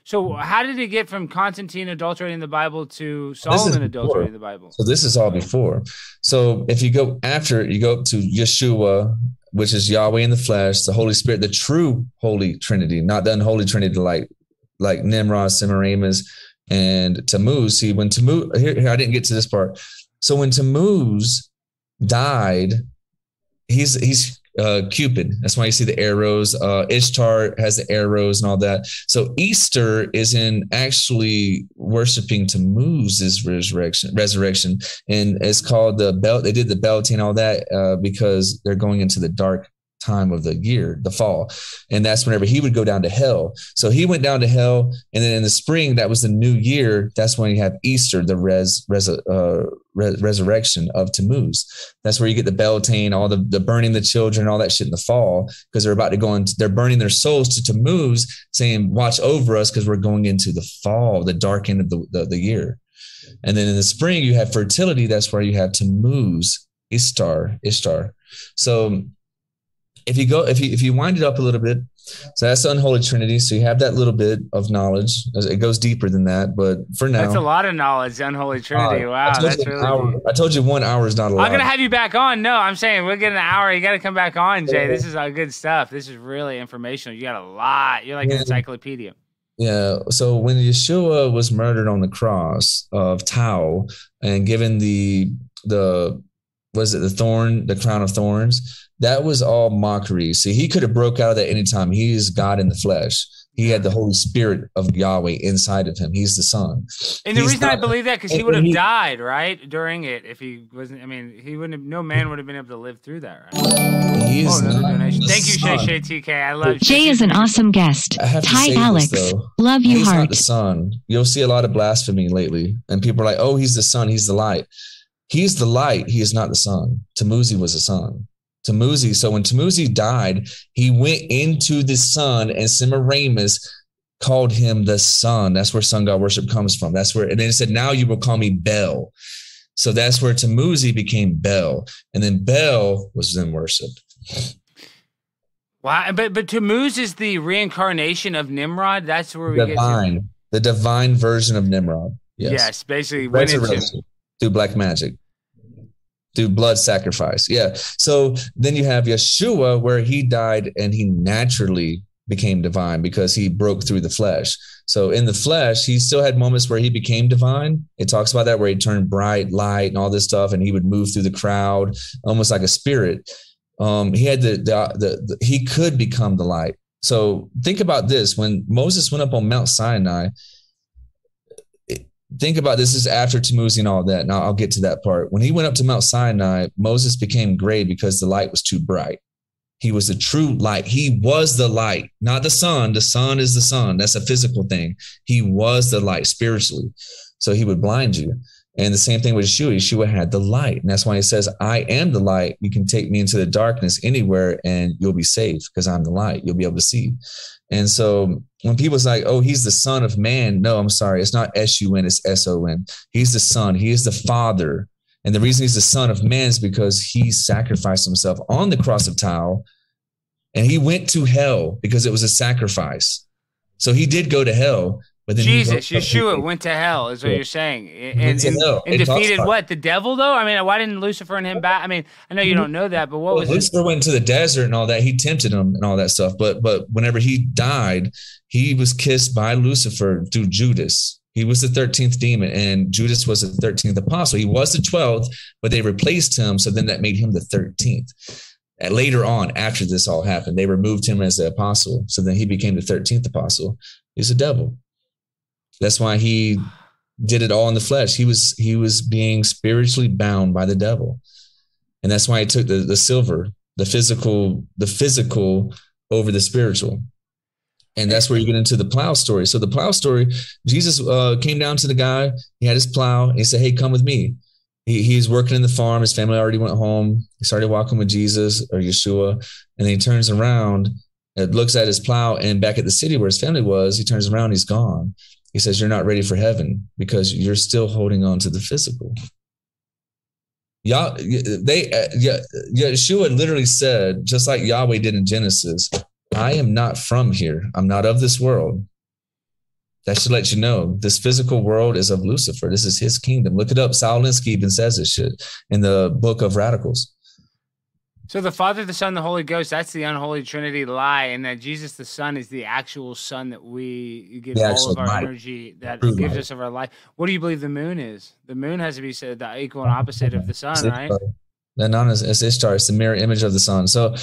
So how did it get from Constantine adulterating the Bible to Solomon adulterating the Bible? So this is all before. So if you go after, you go up to Yeshua, which is Yahweh in the flesh, the Holy Spirit, the true Holy Trinity, not the unholy Trinity like Nimrod, Semiramis, and Tammuz. See, when Tammuz, here, I didn't get to this part. So when Tammuz died, he's Cupid. That's why you see the arrows. Ishtar has the arrows and all that. So Easter is in actually worshiping Tammuz's resurrection, and it's called the Belt. They did the Beltane, all that, because they're going into the dark time of the year, the fall, and that's whenever he would go down to hell. So he went down to hell, and then in the spring, that was the new year. That's when you have Easter, the resurrection of Tammuz. That's where you get the Beltane, all the burning the children, all that shit in the fall, because they're about to go into, they're burning their souls to Tammuz, saying, watch over us, because we're going into the fall, the dark end of the year. And then in the spring, you have fertility. That's where you have Tammuz, Ishtar. So if you wind it up a little bit, so that's the unholy trinity. So you have that little bit of knowledge. It goes deeper than that, but for now, that's a lot of knowledge. Unholy trinity. Wow, that's really. I told you 1 hour is not a lot. I'm gonna have you back on. No, I'm saying we'll get an hour. You got to come back on, Jay. Yeah. This is all good stuff. This is really informational. You got a lot. You're like an encyclopedia. Yeah. So when Yeshua was murdered on the cross of Tau and given the crown of thorns, that was all mockery. See, he could have broke out of that anytime. He is God in the flesh. He had the Holy Spirit of Yahweh inside of him. He's the Son. And the reason I believe that, because he would have died, right, during it. If he wasn't, he wouldn't have, no man would have been able to live through that, right? He is Thank you, Shay TK. I love Shay is an awesome guest. I have to say Alex, this, love you, he's heart. Not the Son. You'll see a lot of blasphemy lately. And people are like, oh, he's the Son. He's the light. He's the light. He is not the Son. Tammuz was the Son. Tammuz. So when Tammuz died, he went into the sun, and Semiramis called him the sun. That's where sun god worship comes from. That's where, and then it said, now you will call me Bel. So that's where Tammuz became Bel. And then Bel was then worship. Wow. But Tammuz is the reincarnation of Nimrod. That's where we get to. The divine version of Nimrod. Yes basically. Through black magic. Through blood sacrifice. Yeah. So then you have Yeshua, where he died and he naturally became divine because he broke through the flesh. So in the flesh, he still had moments where he became divine. It talks about that, where he turned bright light and all this stuff, and he would move through the crowd almost like a spirit. He had he could become the light. So think about this. When Moses went up on Mount Sinai, think about this is after Tammuz and all that. And I'll get to that part. When he went up to Mount Sinai, Moses became gray because the light was too bright. He was the true light. He was the light, not the sun. The sun is the sun. That's a physical thing. He was the light spiritually. So he would blind you. And the same thing with Yeshua. Yeshua had the light. And that's why he says, I am the light. You can take me into the darkness anywhere and you'll be safe because I'm the light. You'll be able to see. And so when people's like, oh, he's the Son of Man. No, I'm sorry. It's not S-U-N, it's S-O-N. He's the Son. He is the Father. And the reason he's the Son of Man is because he sacrificed himself on the cross of Tau. And he went to hell because it was a sacrifice. So he did go to hell. But then Jesus, Yeshua went to hell is what you're saying. And defeated what? The devil, though? Why didn't Lucifer and him back? I know you don't know that, but what was Lucifer it? Went to the desert and all that. He tempted him and all that stuff. But whenever he died, he was kissed by Lucifer through Judas. He was the 13th demon, and Judas was the 13th apostle. He was the 12th, but they replaced him. So then that made him the 13th. And later on, after this all happened, they removed him as the apostle. So then he became the 13th apostle. He's a devil. That's why he did it all in the flesh. He was being spiritually bound by the devil. And that's why he took the silver, the physical over the spiritual. And that's where you get into the plow story. So the plow story, Jesus came down to the guy. He had his plow. And he said, hey, come with me. He's working in the farm. His family already went home. He started walking with Jesus or Yeshua. And then he turns around and looks at his plow. And back at the city where his family was, he turns around. He's gone. He says, you're not ready for heaven because you're still holding on to the physical. Yeshua literally said, just like Yahweh did in Genesis, I am not from here. I'm not of this world. That should let you know this physical world is of Lucifer. This is his kingdom. Look it up. Saul Alinsky even says this shit in the Book of Radicals. So the Father, the Son, the Holy Ghost, that's the unholy trinity lie, and that Jesus the Son is the actual sun that we give all of our energy, that gives us of our life. What do you believe the moon is? The moon has to be said the equal and opposite of the sun, right? It's Ishtar. It's the mirror image of the sun. So,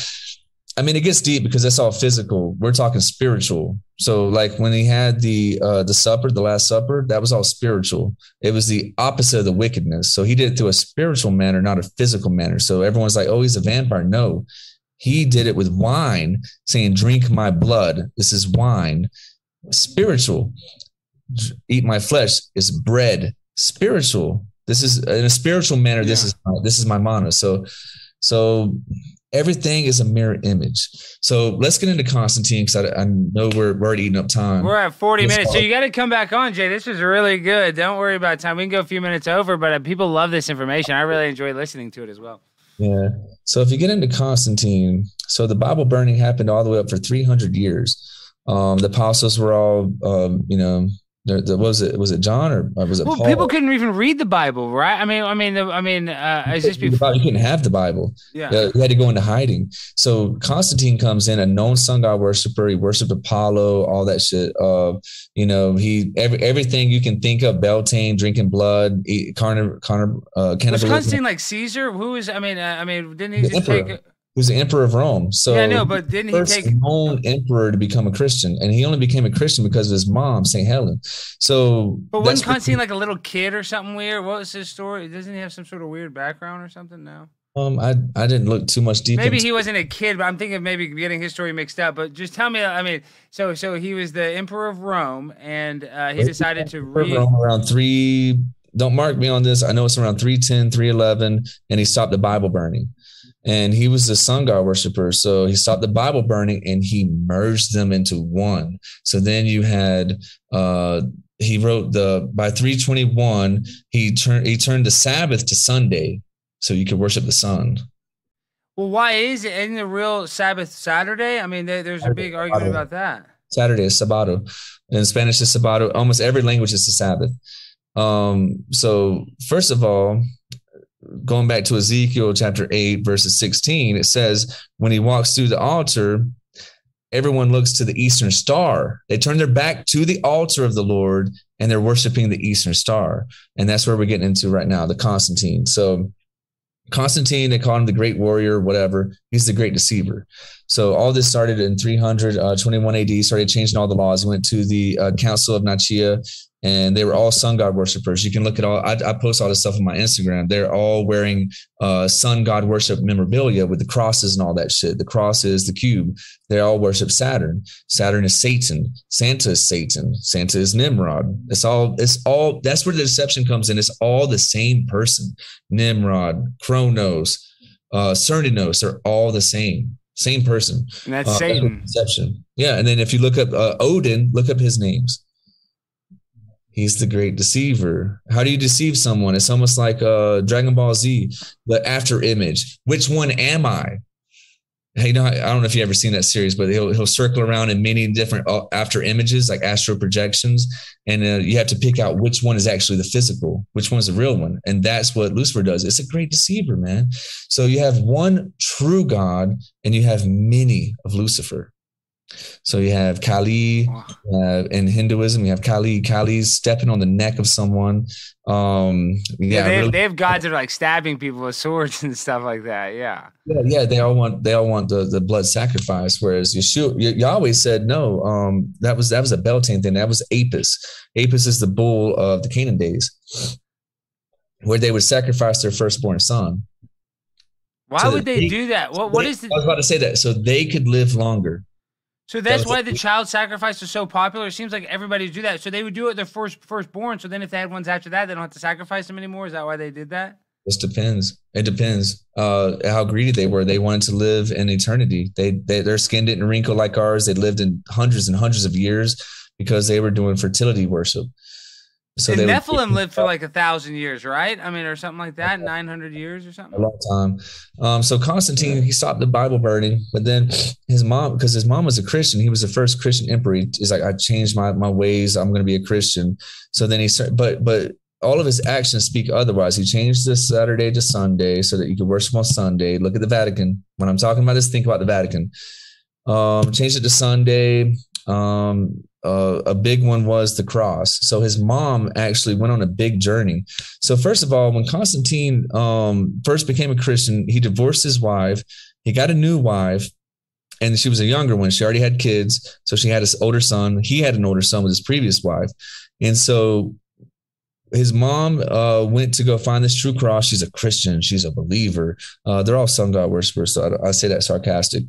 it gets deep because that's all physical. We're talking spiritual. So like when he had the supper, the Last Supper, that was all spiritual. It was the opposite of the wickedness. So he did it through a spiritual manner, not a physical manner. So everyone's like, oh, he's a vampire. No, he did it with wine, saying, drink my blood. This is wine. Spiritual. Eat my flesh is bread. Spiritual. This is in a spiritual manner. Yeah. This is my mana. So everything is a mirror image. So let's get into Constantine, because I know we're already eating up time. We're at 40 minutes, so you got to come back on, Jay. This is really good. Don't worry about time. We can go a few minutes over, but people love this information. I really enjoy listening to it as well. Yeah. So if you get into Constantine, so the Bible burning happened all the way up for 300 years. The apostles were all, was it John or was it Paul? People couldn't even read the Bible, right? Is this before you couldn't have the Bible? Yeah, you had to go into hiding. So Constantine comes in, a known sun god worshiper. He worshipped Apollo, all that shit. Everything you can think of: Beltane, drinking blood, cannibalism. Was Constantine like Caesar? Didn't he just take it? Who's the emperor of Rome? So yeah, no, but didn't he take known emperor to become a Christian, and he only became a Christian because of his mom, Saint Helen. So, but wasn't Constantine like a little kid or something weird? What was his story? Doesn't he have some sort of weird background or something now? I didn't look too much deep. Maybe he wasn't a kid, but I'm thinking maybe getting his story mixed up. But just tell me, so he was the emperor of Rome, and he decided to read around three. Don't mark me on this. I know it's around 310, 311, and he stopped the Bible burning. And he was a sun god worshiper, so he stopped the Bible burning and he merged them into one. So then you had he wrote by 321 he turned the Sabbath to Sunday, so you could worship the sun. Well, why is it? Isn't the real Sabbath Saturday? There's a big argument about that. Saturday is Sabado. In Spanish is Sabado. Almost every language is the Sabbath. So first of all, going back to Ezekiel chapter 8, verses 16, it says, when he walks through the altar, everyone looks to the eastern star. They turn their back to the altar of the Lord, and they're worshiping the eastern star. And that's where we're getting into right now, the Constantine. So Constantine, they call him the great warrior, whatever. He's the great deceiver. So all this started in 321 AD, started changing all the laws. Went to the Council of Nicaea, and they were all sun god worshipers. You can look at all, I post all this stuff on my Instagram. They're all wearing sun god worship memorabilia with the crosses and all that shit. The cross is the cube. They all worship Saturn. Saturn is Satan. Santa is Satan. Santa is Nimrod. It's all, that's where the deception comes in. It's all the same person. Nimrod, Kronos, Cerninos, they're all the same person. And that's Satan. Deception. Yeah. And then if you look up Odin, look up his names. He's the great deceiver. How do you deceive someone? It's almost like Dragon Ball Z, the after image. Which one am I? Hey, I don't know if you've ever seen that series, but he'll circle around in many different after images, like astral projections. And you have to pick out which one is actually the physical, which one's the real one. And that's what Lucifer does. It's a great deceiver, man. So you have one true God and you have many of Lucifer. So you have Kali in Hinduism. You have Kali. Kali's stepping on the neck of someone. They have gods that are like stabbing people with swords and stuff like that. Yeah. Yeah. They all want the blood sacrifice. Whereas Yeshua, Yahweh said no. That was a Beltane thing. That was Apis. Apis is the bull of the Canaan days, where they would sacrifice their firstborn son. Why would they do that? I was about to say that. So they could live longer. So that's why the child sacrifice is so popular. It seems like everybody do that. So they would do it with their firstborn. So then if they had ones after that, they don't have to sacrifice them anymore. Is that why they did that? It depends how greedy they were. They wanted to live in eternity. Their skin didn't wrinkle like ours. They lived in hundreds and hundreds of years because they were doing fertility worship. So and Nephilim lived for like 1,000 years, right? Or something like that, 900 years or something. A long time. So Constantine, he stopped the Bible burning, but then his mom, because his mom was a Christian, he was the first Christian emperor. He's like, I changed my ways. I'm going to be a Christian. So then he started, but all of his actions speak otherwise. He changed this Saturday to Sunday so that you could worship on Sunday. Look at the Vatican. When I'm talking about this, think about the Vatican. Changed it to Sunday. A big one was the cross. So his mom actually went on a big journey. So first of all, when Constantine first became a Christian, he divorced his wife. He got a new wife, and she was a younger one. She already had kids, so she had an older son. He had an older son with his previous wife. And so his mom went to go find this true cross. She's a Christian. She's a believer. They're all sun god worshipers, so I say that sarcastic.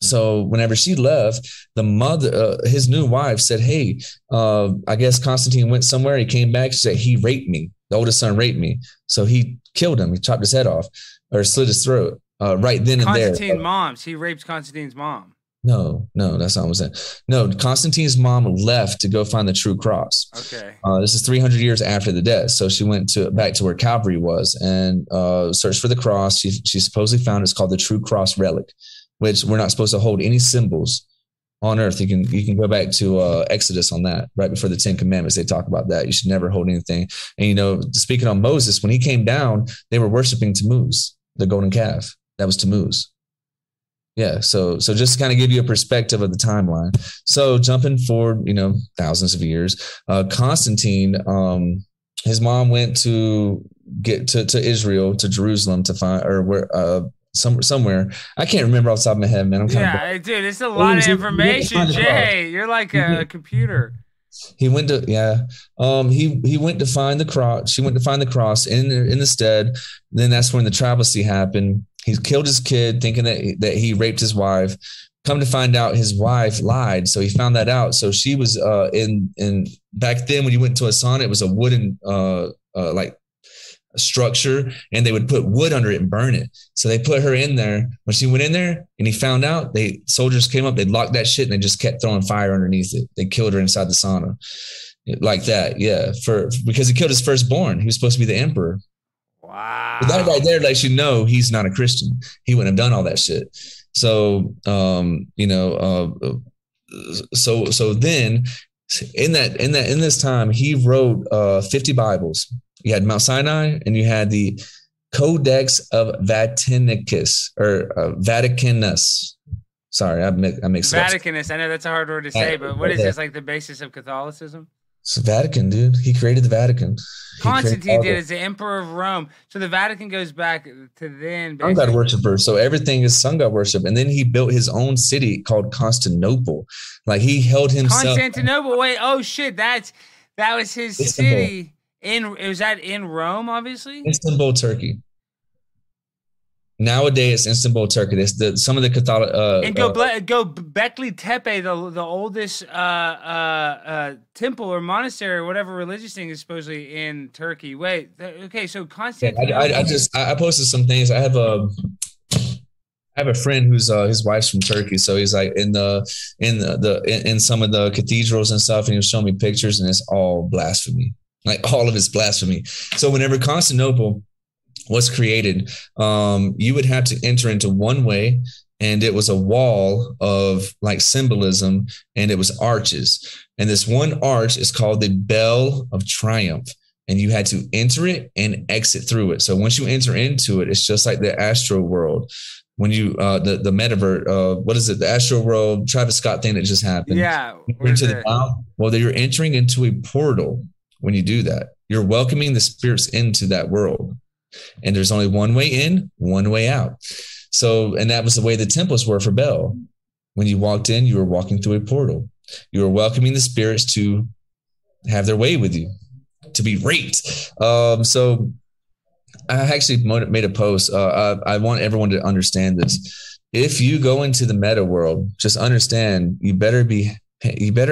So whenever she left, the mother, his new wife said, hey, I guess Constantine went somewhere. He came back. She said, he raped me. The oldest son raped me. So he killed him. He chopped his head off or slit his throat right then and there. Constantine's mom. He raped Constantine's mom. No, that's not what I'm saying. No, Constantine's mom left to go find the true cross. Okay. This is 300 years after the death. So she went back to where Calvary was and searched for the cross. She supposedly found it's called the true cross relic, which we're not supposed to hold any symbols on earth. You can go back to Exodus on that, right before the 10 commandments. They talk about that. You should never hold anything. And, you know, speaking on Moses, when he came down, they were worshiping Tammuz, the golden calf. That was Tammuz. Yeah, so just to kind of give you a perspective of the timeline. So jumping forward, you know, thousands of years, Constantine, his mom went to get to Israel, to Jerusalem, to find, or where somewhere. I can't remember off the top of my head, man. I'm kind of dude, it's a lot of information, Jay. You're like a computer. He went to he went to find the cross. She went to find the cross in the stead. Then that's when the travesty happened. He killed his kid thinking that he raped his wife. Come to find out, his wife lied. So he found that out. So she was in back then when you went to a sauna, it was a wooden like structure, and they would put wood under it and burn it. So they put her in there. When she went in there and he found out, soldiers came up, they locked that shit, and they just kept throwing fire underneath it. They killed her inside the sauna like that. Yeah, because he killed his firstborn. He was supposed to be the emperor. Wow. But that right there lets you know he's not a Christian. He wouldn't have done all that shit. So, so then in this time, he wrote 50 Bibles. You had Mount Sinai, and you had the Codex of Vaticanus or Vaticanus. Sorry, I mixed it up. Vaticanus. I know that's a hard word to say, but what is this, like the basis of Catholicism? It's the Vatican, dude. He created the Vatican. Constantine did as the emperor of Rome. So the Vatican goes back to then. Basically. Sun god worshiper. So everything is sun god worship. And then he built his own city called Constantinople. Like he held himself. Constantinople. Wait. Oh shit. That was his city. Was that in Rome? Obviously. Istanbul, Turkey. Nowadays, it's Istanbul, Turkey. Some of the Catholic and go Bekli Tepe, the oldest temple or monastery or whatever religious thing is supposedly in Turkey. Wait, okay, so Constantine. I posted some things. I have a friend who's his wife's from Turkey, so he's like in some of the cathedrals and stuff, and he was showing me pictures, and it's all blasphemy, like all of it's blasphemy. So whenever Constantinople was created, you would have to enter into one way, and it was a wall of like symbolism, and it was arches, and this one arch is called the Bell of Triumph, and you had to enter it and exit through it. So once you enter into it, it's just like the astral world. When you the metaverse, what is it? The astral world, Travis Scott thing that just happened. Yeah, you're entering into a portal. When you do that, you're welcoming the spirits into that world. And there's only one way in, one way out. So, and that was the way the temples were for Bel. When you walked in, you were walking through a portal. You were welcoming the spirits to have their way with you, to be raped. So I actually made a post. I want everyone to understand this. If you go into the meta world, just understand you better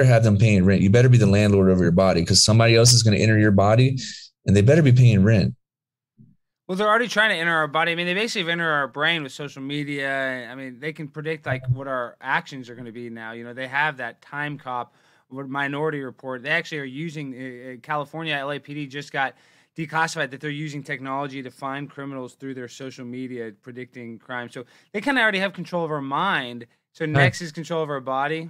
have them paying rent. You better be the landlord over your body, because somebody else is going to enter your body, and they better be paying rent. Well, they're already trying to enter our body. I mean, they basically enter our brain with social media. I mean, they can predict like what our actions are going to be now. You know, they have that time cop, Minority Report. They actually are using California LAPD just got declassified that they're using technology to find criminals through their social media, predicting crime. So they kind of already have control of our mind. So next is control of our body.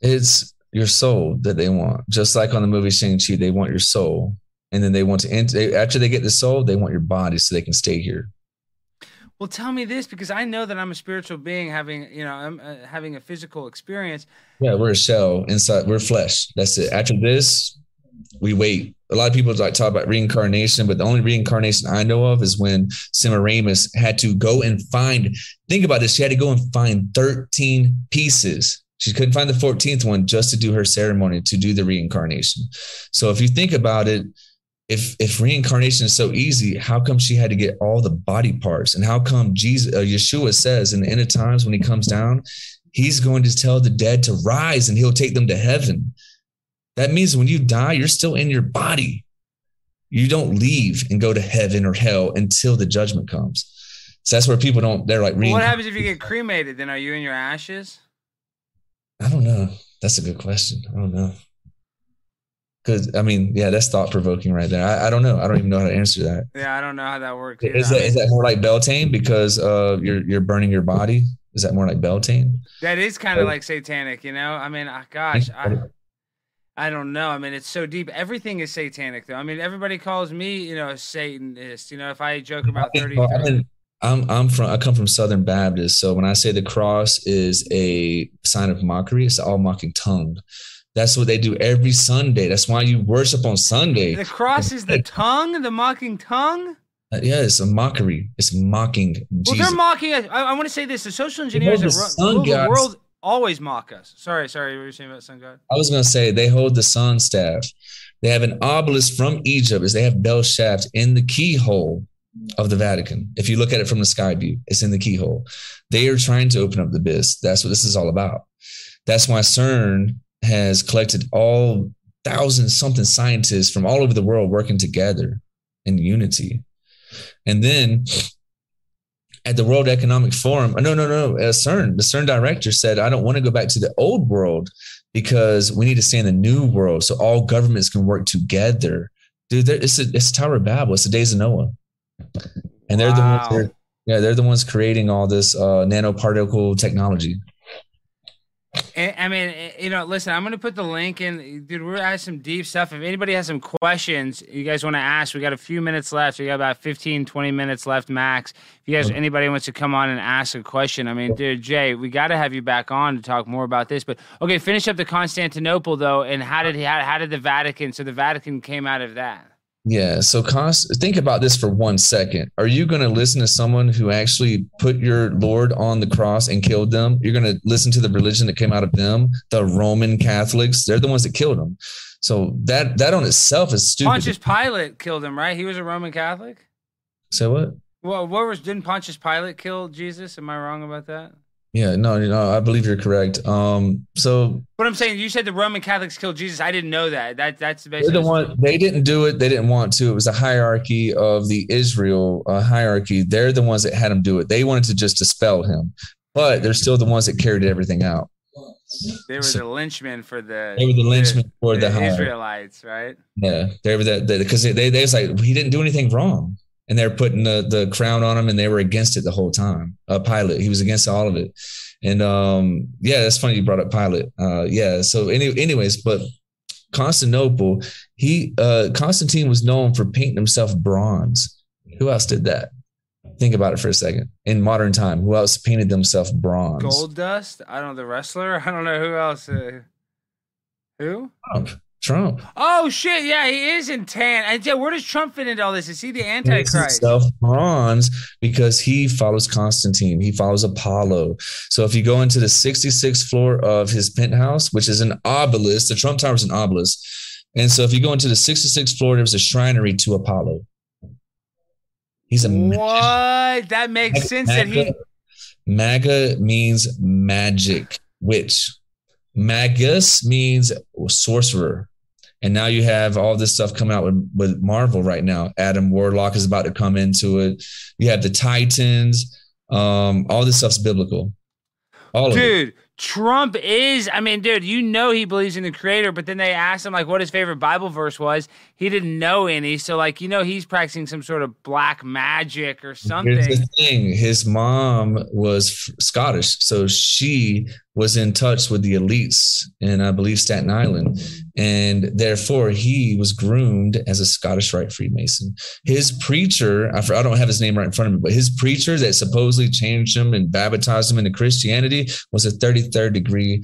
It's your soul that they want. Just like on the movie Shang-Chi, they want your soul. And then they want to enter, after they get the soul, they want your body so they can stay here. Well, tell me this, because I know that I'm a spiritual being having a physical experience. Yeah, we're a shell inside. We're flesh. That's it. After this, we wait. A lot of people like talk about reincarnation, but the only reincarnation I know of is when Semiramis had to go and find. Think about this. She had to go and find 13 pieces. She couldn't find the 14th one just to do her ceremony, to do the reincarnation. So if you think about it, if reincarnation is so easy, how come she had to get all the body parts? And how come Yeshua says in the end of times when he comes down, he's going to tell the dead to rise and he'll take them to heaven. That means when you die, you're still in your body. You don't leave and go to heaven or hell until the judgment comes. So that's where people don't, they're like, what happens if you get cremated? Then are you in your ashes? don't know. That's a good question. I don't know. Because, I mean, yeah, that's thought-provoking right there. I don't know. I don't even know how to answer that. Yeah, I don't know how that works. Is that more like Beltane because you're burning your body? Is that more like Beltane? That is kind of like satanic, you know? I mean, gosh, I don't know. I mean, it's so deep. Everything is satanic, though. I mean, everybody calls me, you know, a Satanist. You know, if I joke about 33. I come from Southern Baptist, so when I say the cross is a sign of mockery, it's the all-mocking tongue. That's what they do every Sunday. That's why you worship on Sunday. The cross is the tongue, the mocking tongue? Yeah, it's a mockery. It's mocking Jesus. Well, they're mocking us. I want to say this. The social engineers that rule the world always mock us. Sorry, what were you saying about sun god? I was going to say they hold the sun staff. They have an obelisk from Egypt. They have bell shafts in the keyhole of the Vatican. If you look at it from the sky view, it's in the keyhole. They are trying to open up the abyss. That's what this is all about. That's why CERN has collected all 1,000-something scientists from all over the world working together in unity. And then at the World Economic Forum, CERN, the CERN director said, I don't want to go back to the old world because we need to stay in the new world so all governments can work together. Dude, it's Tower of Babel. It's the days of Noah. And they're the ones they're the ones creating all this nanoparticle technology. I mean, you know, listen, I'm going to put the link in. Dude, we're at some deep stuff. If anybody has some questions you guys want to ask, we got a few minutes left. We got about 15, 20 minutes left max. If you guys, anybody wants to come on and ask a question, I mean, dude, Jay, we got to have you back on to talk more about this. But, okay, finish up the Constantinople, though, and how did the Vatican – so the Vatican came out of that. Yeah. So think about this for 1 second. Are you going to listen to someone who actually put your Lord on the cross and killed them? You're going to listen to the religion that came out of them, the Roman Catholics. They're the ones that killed them. So that on itself is stupid. Pontius Pilate killed him, right? He was a Roman Catholic. So what? Well, didn't Pontius Pilate kill Jesus? Am I wrong about that? Yeah, no, I believe you're correct. But I'm saying you said the Roman Catholics killed Jesus. I didn't know that. That's basically they didn't do it. They didn't want to. It was a hierarchy of the Israel hierarchy. They're the ones that had him do it. They wanted to just dispel him, but they're still the ones that carried everything out. They were the lynchmen for the. They were the lynchmen for the Israelites, right? Yeah, they were that because they was like he didn't do anything wrong. And they're putting the crown on him, and they were against it the whole time. Pilate, he was against all of it, and that's funny you brought up Pilate. So anyways, but Constantinople, Constantine was known for painting himself bronze. Who else did that? Think about it for a second. In modern time, who else painted themselves bronze? Gold Dust. I don't know, the wrestler. I don't know who else. Who? Trump. Oh shit! Yeah, he is in tan. Where does Trump fit into all this? Is he the Antichrist? Bronze because he follows Constantine. He follows Apollo. So if you go into the 66th floor of his penthouse, which is an obelisk, the Trump Tower is an obelisk, and so if you go into the 66th floor, there's a shrinery to Apollo. He's a what? That makes sense. MAGA means magic witch. Magus means sorcerer. And now you have all this stuff coming out with Marvel right now. Adam Warlock is about to come into it. You have the Titans. All this stuff's biblical. Dude, Trump is, I mean, dude, you know he believes in the creator, but then they asked him, like, what his favorite Bible verse was. He didn't know any. So, like, you know, he's practicing some sort of black magic or something. Here's the thing. His mom was Scottish, so she was in touch with the elites in, I believe, Staten Island. And therefore, he was groomed as a Scottish Rite Freemason. His preacher, I don't have his name right in front of me, but his preacher that supposedly changed him and baptized him into Christianity was a 33rd degree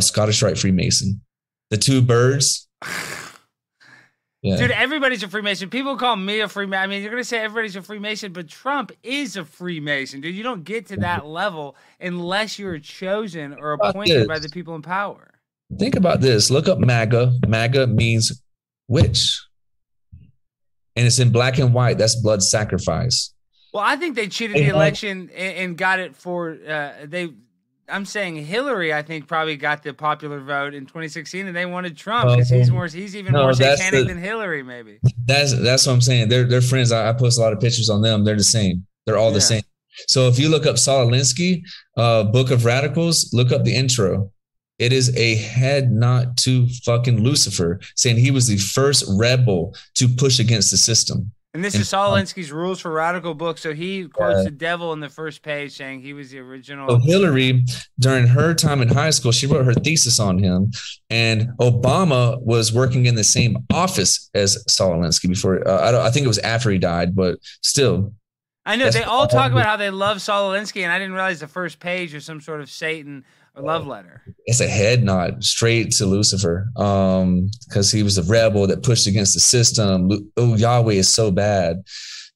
Scottish Rite Freemason. The two birds. Yeah. Dude, everybody's a Freemason. People call me a Freemason. I mean, you're going to say everybody's a Freemason, but Trump is a Freemason, dude. You don't get to that level unless you're chosen or appointed by the people in power. Think about this. Look up MAGA. MAGA means witch. And it's in black and white. That's blood sacrifice. Well, I think they cheated the election and got it for I'm saying Hillary, I think, probably got the popular vote in 2016, and they wanted Trump because he's even more satanic than Hillary, maybe. That's what I'm saying. They're friends. I post a lot of pictures on them. They're the same. They're all the same. So if you look up Saul Alinsky, Book of Radicals, look up the intro. It is a head nod to fucking Lucifer, saying he was the first rebel to push against the system. And this is Saul Alinsky's Rules for Radical Book. So he quotes the devil in the first page, saying he was the original. So Hillary, during her time in high school, she wrote her thesis on him. And Obama was working in the same office as Saul Alinsky before. I think it was after he died, but still. I know. They all talk about how they love Saul Alinsky, and I didn't realize the first page was some sort of Satan or love letter. It's a head nod straight to Lucifer, because he was a rebel that pushed against the system. Oh, Yahweh is so bad,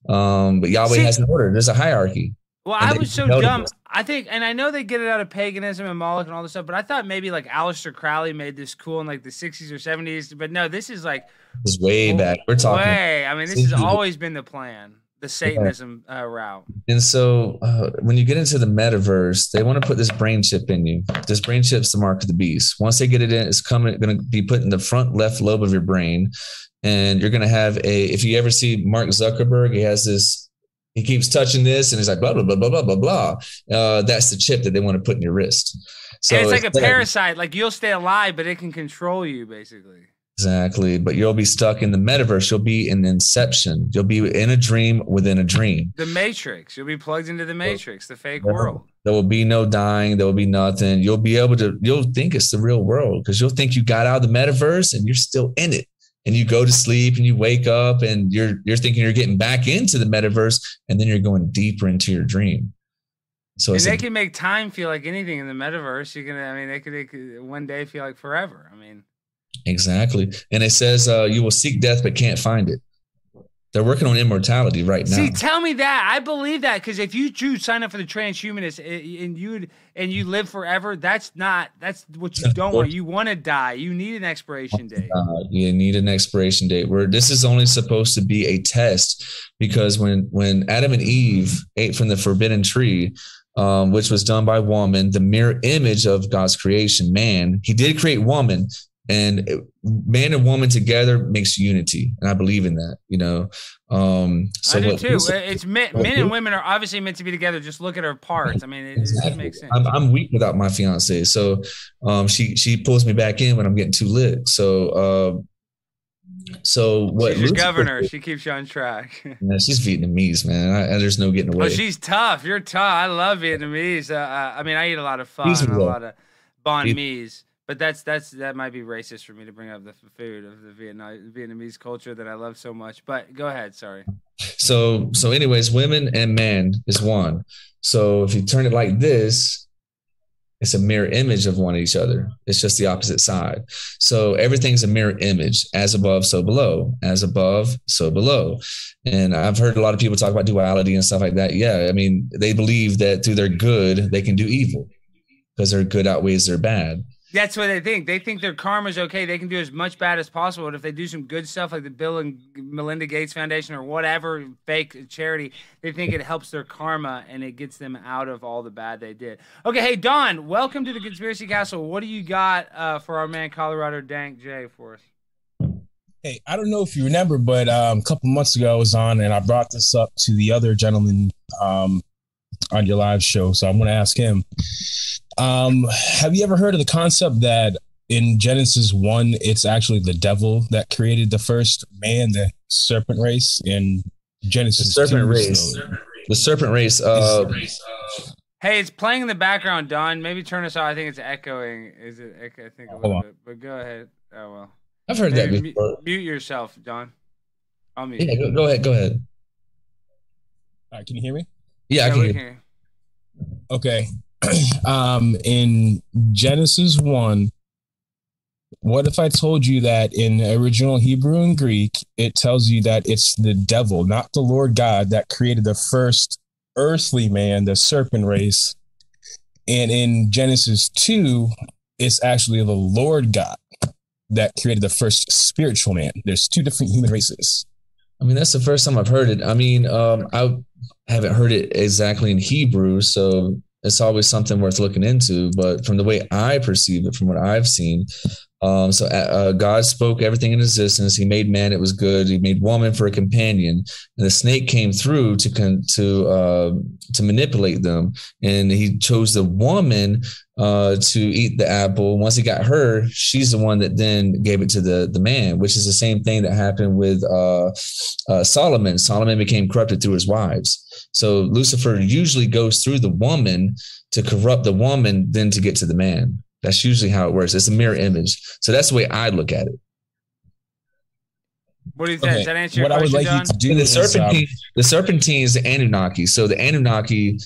but Yahweh has an order. There's a hierarchy. Well, I was so dumb. I think, and I know they get it out of paganism and Moloch and all this stuff, but I thought maybe like Aleister Crowley made this cool in like the 60s or 70s. But no, this is like it's way back. We're talking way. I mean, this has always been the plan. The Satanism route. And so when you get into the metaverse, they want to put this brain chip in you. This brain chip's the mark of the beast. Once they get it in, it's going to be put in the front left lobe of your brain. And you're going to have if you ever see Mark Zuckerberg, he has this, he keeps touching this and he's like, blah, blah, blah, blah, blah, blah, blah. That's the chip that they want to put in your wrist. So and it's like a parasite, like you'll stay alive, but it can control you basically. Exactly. But you'll be stuck in the metaverse. You'll be in Inception. You'll be in a dream within a dream. The Matrix. You'll be plugged into the Matrix, the fake world. There will be no dying. There will be nothing. You'll be able to, you'll think it's the real world because you'll think you got out of the metaverse and you're still in it. And you go to sleep and you wake up and you're thinking you're getting back into the metaverse and then you're going deeper into your dream. So and they can make time feel like anything in the metaverse. You can, I mean, they could one day feel like forever. I mean. Exactly. And it says you will seek death but can't find it. They're working on immortality right now. See, tell me that. I believe that because if you do sign up for the transhumanist and you live forever, that's what you don't want. You want to die. You need an expiration date. You need an expiration date. This is only supposed to be a test because when Adam and Eve ate from the forbidden tree, which was done by woman, the mirror image of God's creation, man, he did create woman. And man and woman together makes unity. And I believe in that, you know. So I do too. It's men and women are obviously meant to be together. Just look at her parts. I mean, it makes sense. I'm weak without my fiance. So she pulls me back in when I'm getting too lit. So what? She's your governor. She keeps you on track. Man, she's Vietnamese, man. There's no getting away. Oh, she's tough. You're tough. I love Vietnamese. I mean, I eat a lot of pho and a lot of banh mi's. But that might be racist for me to bring up the food of the Vietnamese culture that I love so much. But go ahead, sorry. So anyways, women and man is one. So if you turn it like this, it's a mirror image of one each other. It's just the opposite side. So everything's a mirror image, as above, so below, as above, so below. And I've heard a lot of people talk about duality and stuff like that. Yeah, I mean, they believe that through their good, they can do evil because their good outweighs their bad. That's what they think. They think their karma's okay. They can do as much bad as possible. But if they do some good stuff like the Bill and Melinda Gates Foundation or whatever fake charity, they think it helps their karma and it gets them out of all the bad they did. Okay, hey, Don, welcome to the Conspiracy Castle. What do you got for our man Colorado Dank Jay for us? Hey, I don't know if you remember, but a couple months ago I was on and I brought this up to the other gentleman on your live show. So I'm going to ask him. Have you ever heard of the concept that in Genesis 1, it's actually the devil that created the first man, the serpent race in Genesis? The serpent race. The serpent race. Hey, it's playing in the background, Don. Maybe turn us off. I think it's echoing. Is it echo? I think a little bit, but go ahead. Oh, well. I've heard that before. Mute yourself, Don. I'll mute. Yeah, go ahead. Go ahead. All right, can you hear me? Yeah, I can hear you. Okay. In Genesis 1, what if I told you that in original Hebrew and Greek, it tells you that it's the devil, not the Lord God, that created the first earthly man, the serpent race. And in Genesis 2, it's actually the Lord God that created the first spiritual man. There's two different human races. I mean, that's the first time I've heard it. I mean, I haven't heard it exactly in Hebrew, so it's always something worth looking into. But from the way I perceive it, from what I've seen, So God spoke everything in existence. He made man; it was good. He made woman for a companion, and the snake came through to manipulate them. And he chose the woman to eat the apple. Once he got her, she's the one that then gave it to the man, which is the same thing that happened with Solomon. Solomon became corrupted through his wives. So Lucifer usually goes through the woman to corrupt the woman, then to get to the man. That's usually how it works. It's a mirror image. So that's the way I look at it. What do you think? Okay. Does that answer your question, John? The Serpentine is the Anunnaki. So the Anunnaki,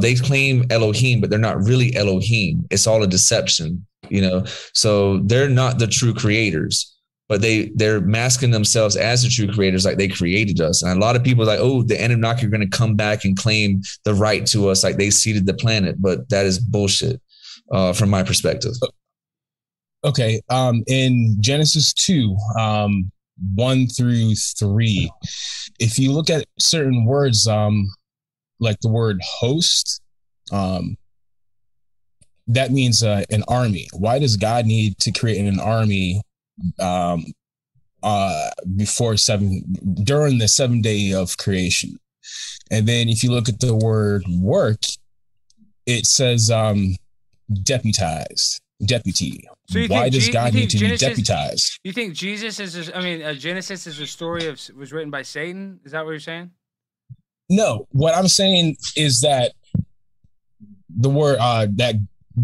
they claim Elohim, but they're not really Elohim. It's all a deception, you know. So they're not the true creators. But they're masking themselves as the true creators, like they created us. And a lot of people are like, oh, the Anunnaki are going to come back and claim the right to us, like they seeded the planet. But that is bullshit from my perspective. Okay. In Genesis 2, 1-3, if you look at certain words, like the word host, that means an army. Why does God need to create an army during the 7th day of creation? And then if you look at the word work, it says deputy. So why does God need to be deputized? You think Jesus is? I mean, Genesis is a story of was written by Satan. Is that what you're saying? No, what I'm saying is that the word that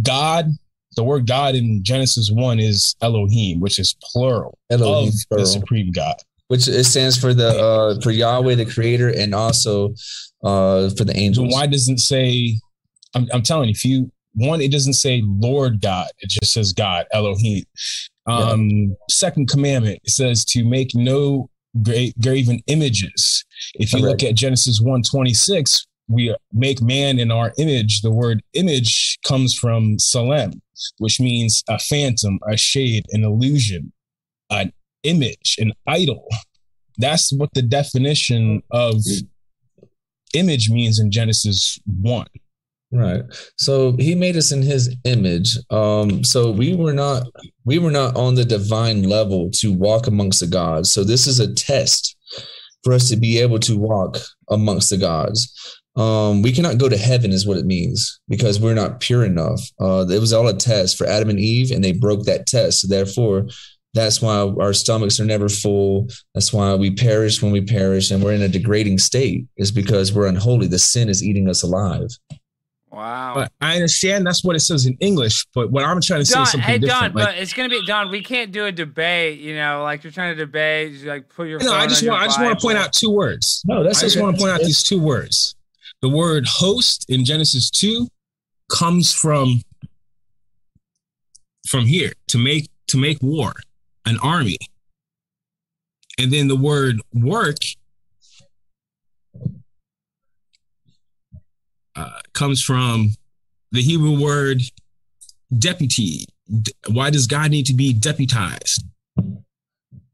God. The word God in Genesis 1 is Elohim, which is plural, Elohim, of plural. The supreme God. Which it stands for for Yahweh, the creator, and also for the angels. And why doesn't it say, I'm telling you, it doesn't say Lord God. It just says God, Elohim. Yeah. Second commandment, it says to make no graven images. If you look at Genesis 1:26, we make man in our image. The word image comes from Salem, which means a phantom, a shade, an illusion, an image, an idol. That's what the definition of image means in Genesis 1. Right. So he made us in his image. So we were not on the divine level to walk amongst the gods. So this is a test for us to be able to walk amongst the gods. We cannot go to heaven is what it means, because we're not pure enough. It was all a test for Adam and Eve, and they broke that test. So therefore, that's why our stomachs are never full. That's why we perish when we perish, and we're in a degrading state. Is because we're unholy. The sin is eating us alive. Wow. But I understand that's what it says in English, but what I'm trying to say is something different. Don, but it's going to be, Don, we can't do a debate, you know, like you're trying to debate, just like put your. No, I just want to point out two words. No, that's just want to point out these two words. The word host in Genesis 2 comes from here, to make war, an army. And then the word work comes from the Hebrew word deputy. Why does God need to be deputized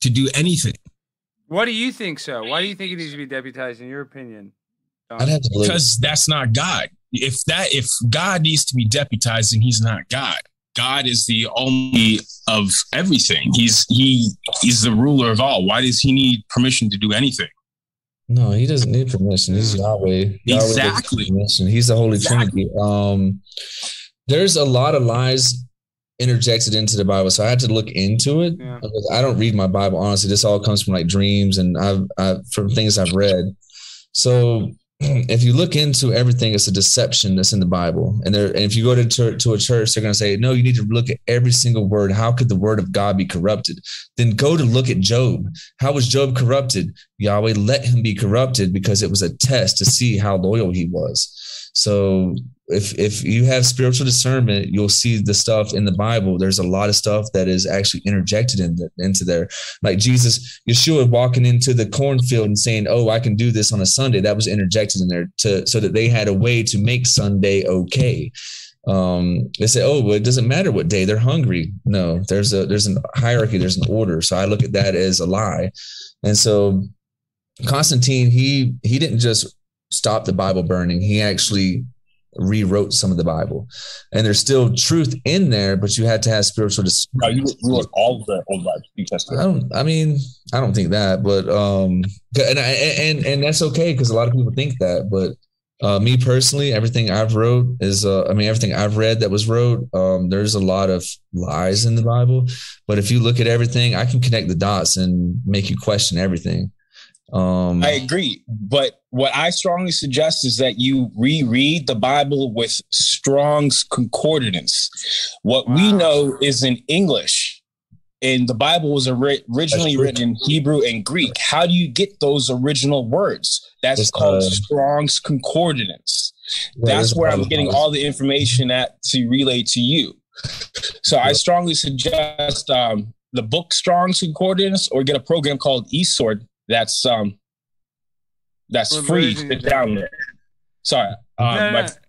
to do anything? What do you think so? Why do you think he needs to be deputized in your opinion? Because that's not God. If God needs to be deputized, then he's not God. God is the only of everything. He's the ruler of all. Why does he need permission to do anything? No, he doesn't need permission. He's Yahweh. Exactly. He's the Holy Trinity. There's a lot of lies interjected into the Bible, so I had to look into it. Yeah. I don't read my Bible honestly. This all comes from like dreams and from things I've read. So. If you look into everything, it's a deception that's in the Bible. And if you go to a church, they're going to say, no, you need to look at every single word. How could the word of God be corrupted? Then go to look at Job. How was Job corrupted? Yahweh let him be corrupted because it was a test to see how loyal he was. So if you have spiritual discernment, you'll see the stuff in the Bible. There's a lot of stuff that is actually interjected into there. Like Jesus, Yeshua walking into the cornfield and saying, oh, I can do this on a Sunday. That was interjected in there so that they had a way to make Sunday okay. They say, oh, well, it doesn't matter what day, they're hungry. No, there's a hierarchy, there's an order. So I look at that as a lie. And so Constantine, he didn't just stop the Bible burning. He actually rewrote some of the Bible, and there's still truth in there, but you had to have spiritual discernment. No, you wrote all of the Old Bible, New Testament. I don't think that, but and that's okay, because a lot of people think that, but me personally, everything I've wrote is everything I've read that was wrote, there's a lot of lies in the Bible, but if you look at everything, I can connect the dots and make you question everything. I agree, but what I strongly suggest is that you reread the Bible with Strong's Concordance. What we know is in English, and the Bible was originally written in Hebrew and Greek. How do you get those original words? That's called Strong's Concordance. That's where I'm getting all the information at to relay to you. So I strongly suggest the book Strong's Concordance, or get a program called eSword. That's free to download. Sorry. Thank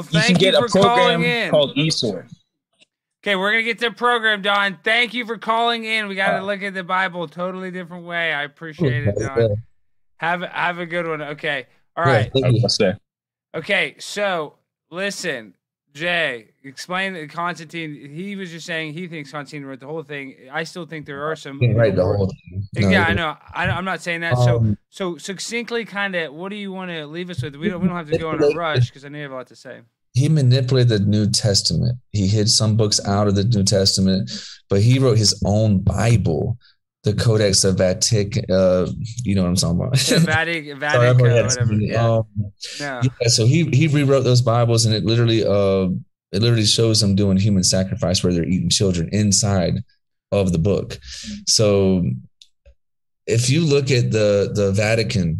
you for calling in. You can get a program called eSword. Okay, we're going to get to the program, Don. Thank you for calling in. We got to look at the Bible a totally different way. I appreciate it, Don. Yeah. Have a good one. Okay. All right. Yeah, okay, so listen, Jay, explain Constantine. He was just saying he thinks Constantine wrote the whole thing. I still think there are some. Right, the whole thing. No, yeah, I know. I'm not saying that. So succinctly, kind of, what do you want to leave us with? We don't have to go in a rush, because I know you have a lot to say. He manipulated the New Testament. He hid some books out of the New Testament, but he wrote his own Bible, the Codex of Vatican. You know what I'm talking about? Vatican, whatever. Yeah. So he rewrote those Bibles, and it literally shows them doing human sacrifice, where they're eating children inside of the book. So if you look at the Vatican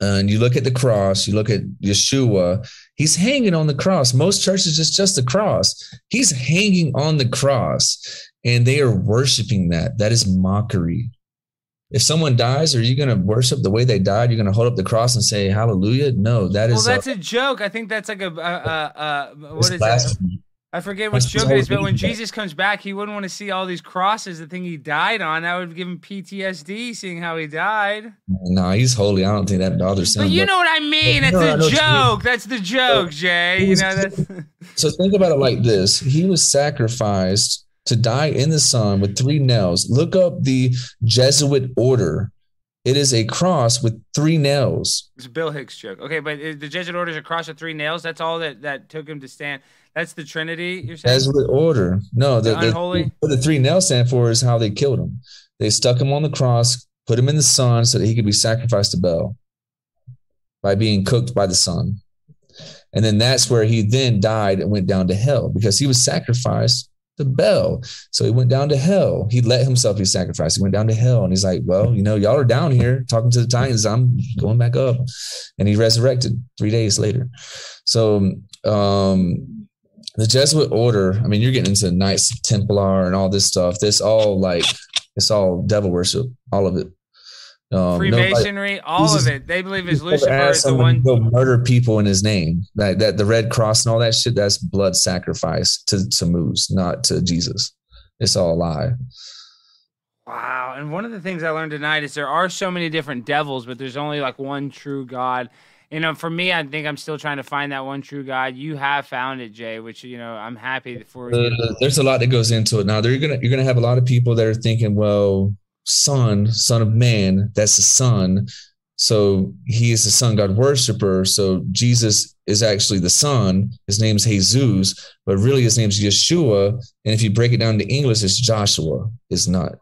and you look at the cross, you look at Yeshua, he's hanging on the cross. Most churches, it's just the cross. He's hanging on the cross, and they are worshiping that. That is mockery. If someone dies, are you going to worship the way they died? You're going to hold up the cross and say hallelujah? No, that is. Well, that's a joke. I think that's like what is that? I forget what joke it is, but when Jesus comes back, he wouldn't want to see all these crosses, the thing he died on. That would give him PTSD seeing how he died. No, he's holy. I don't think that bothers him. But you know what I mean. It's a joke. That's the joke, Jay. You know, so think about it like this. He was sacrificed to die in the sun with 3 nails. Look up the Jesuit order. It is a cross with 3 nails. It's a Bill Hicks joke. Okay, but the Jesuit order is a cross with 3 nails. That's all that took him to stand. That's the Trinity, you're saying? Jesuit order. No, the unholy. What the 3 nails stand for is how they killed him. They stuck him on the cross, put him in the sun so that he could be sacrificed to Bel by being cooked by the sun. And then that's where he then died and went down to hell, because he was sacrificed to Bel. So he went down to hell. He let himself be sacrificed. He went down to hell, and he's like, well, you know, y'all are down here talking to the Titans. I'm going back up. And he resurrected 3 days later. So, the Jesuit order, I mean, you're getting into Knights Templar and all this stuff. It's all devil worship, all of it. Freemasonry, all of it. They believe it's Lucifer is the one who murder people in his name. Like that, the Red Cross and all that shit. That's blood sacrifice to Tammuz, not to Jesus. It's all a lie. Wow. And one of the things I learned tonight is there are so many different devils, but there's only like one true God. You know, for me, I think I'm still trying to find that one true God. You have found it, Jay, which, you know, I'm happy for you. There's a lot that goes into it. Now, you're gonna have a lot of people that are thinking, well, son of man, that's the son. So he is the sun God worshiper. So Jesus is actually the son. His name's Jesus, but really his name's Yeshua. And if you break it down to English, it's Joshua. It's not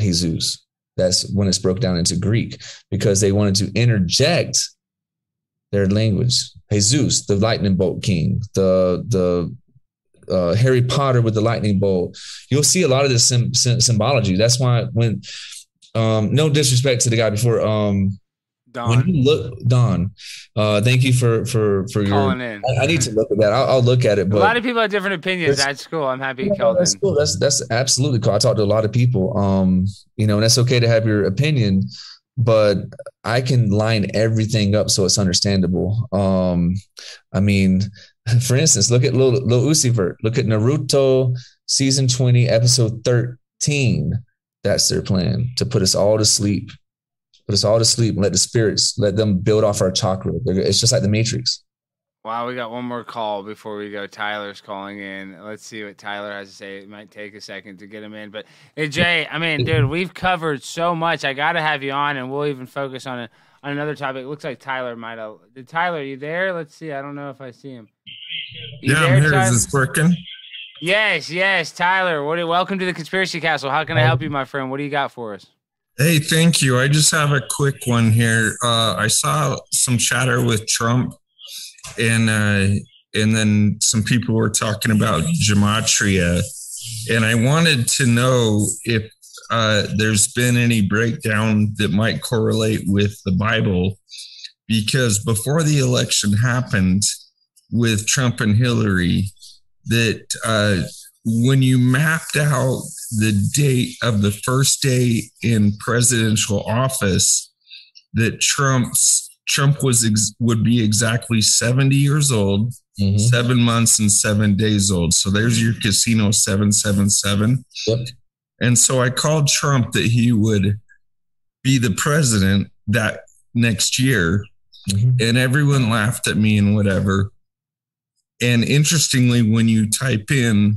Jesus. That's when it's broke down into Greek, because they wanted to interject their language. Jesus, the lightning bolt king, the Harry Potter with the lightning bolt. You'll see a lot of this symbology. That's why when, no disrespect to the guy before, Don. When you look, Don, thank you for calling in. I need to look at that. I'll look at it. But a lot of people have different opinions. That's cool. I'm happy you called in. That's cool. That's absolutely cool. I talked to a lot of people. You know, and that's okay to have your opinion, but I can line everything up so it's understandable. I mean, for instance, look at Lil Uzi Vert. Look at Naruto season 20, episode 13. That's their plan, to put us all to sleep. Put us all to sleep and let the spirits, let them build off our chakra. It's just like the Matrix. Wow, we got one more call before we go. Tyler's calling in. Let's see what Tyler has to say. It might take a second to get him in. But, hey, Jay, I mean, dude, we've covered so much. I got to have you on, and we'll even focus on another topic. It looks like Tyler might have. Tyler, are you there? Let's see. I don't know if I see him. Yeah, I'm here. Tyler? Is this working? Yes, yes, Tyler. Welcome to the Conspiracy Castle. How can I help you, my friend? What do you got for us? Hey, thank you. I just have a quick one here. I saw some chatter with Trump. And then some people were talking about gematria, and I wanted to know if there's been any breakdown that might correlate with the Bible, because before the election happened with Trump and Hillary, that when you mapped out the date of the first day in presidential office, that Trump would be exactly 70 years old, 7 months and 7 days old. So there's your casino 777. Yep. And so I called Trump that he would be the president that next year. Mm-hmm. And everyone laughed at me and whatever. And interestingly, when you type in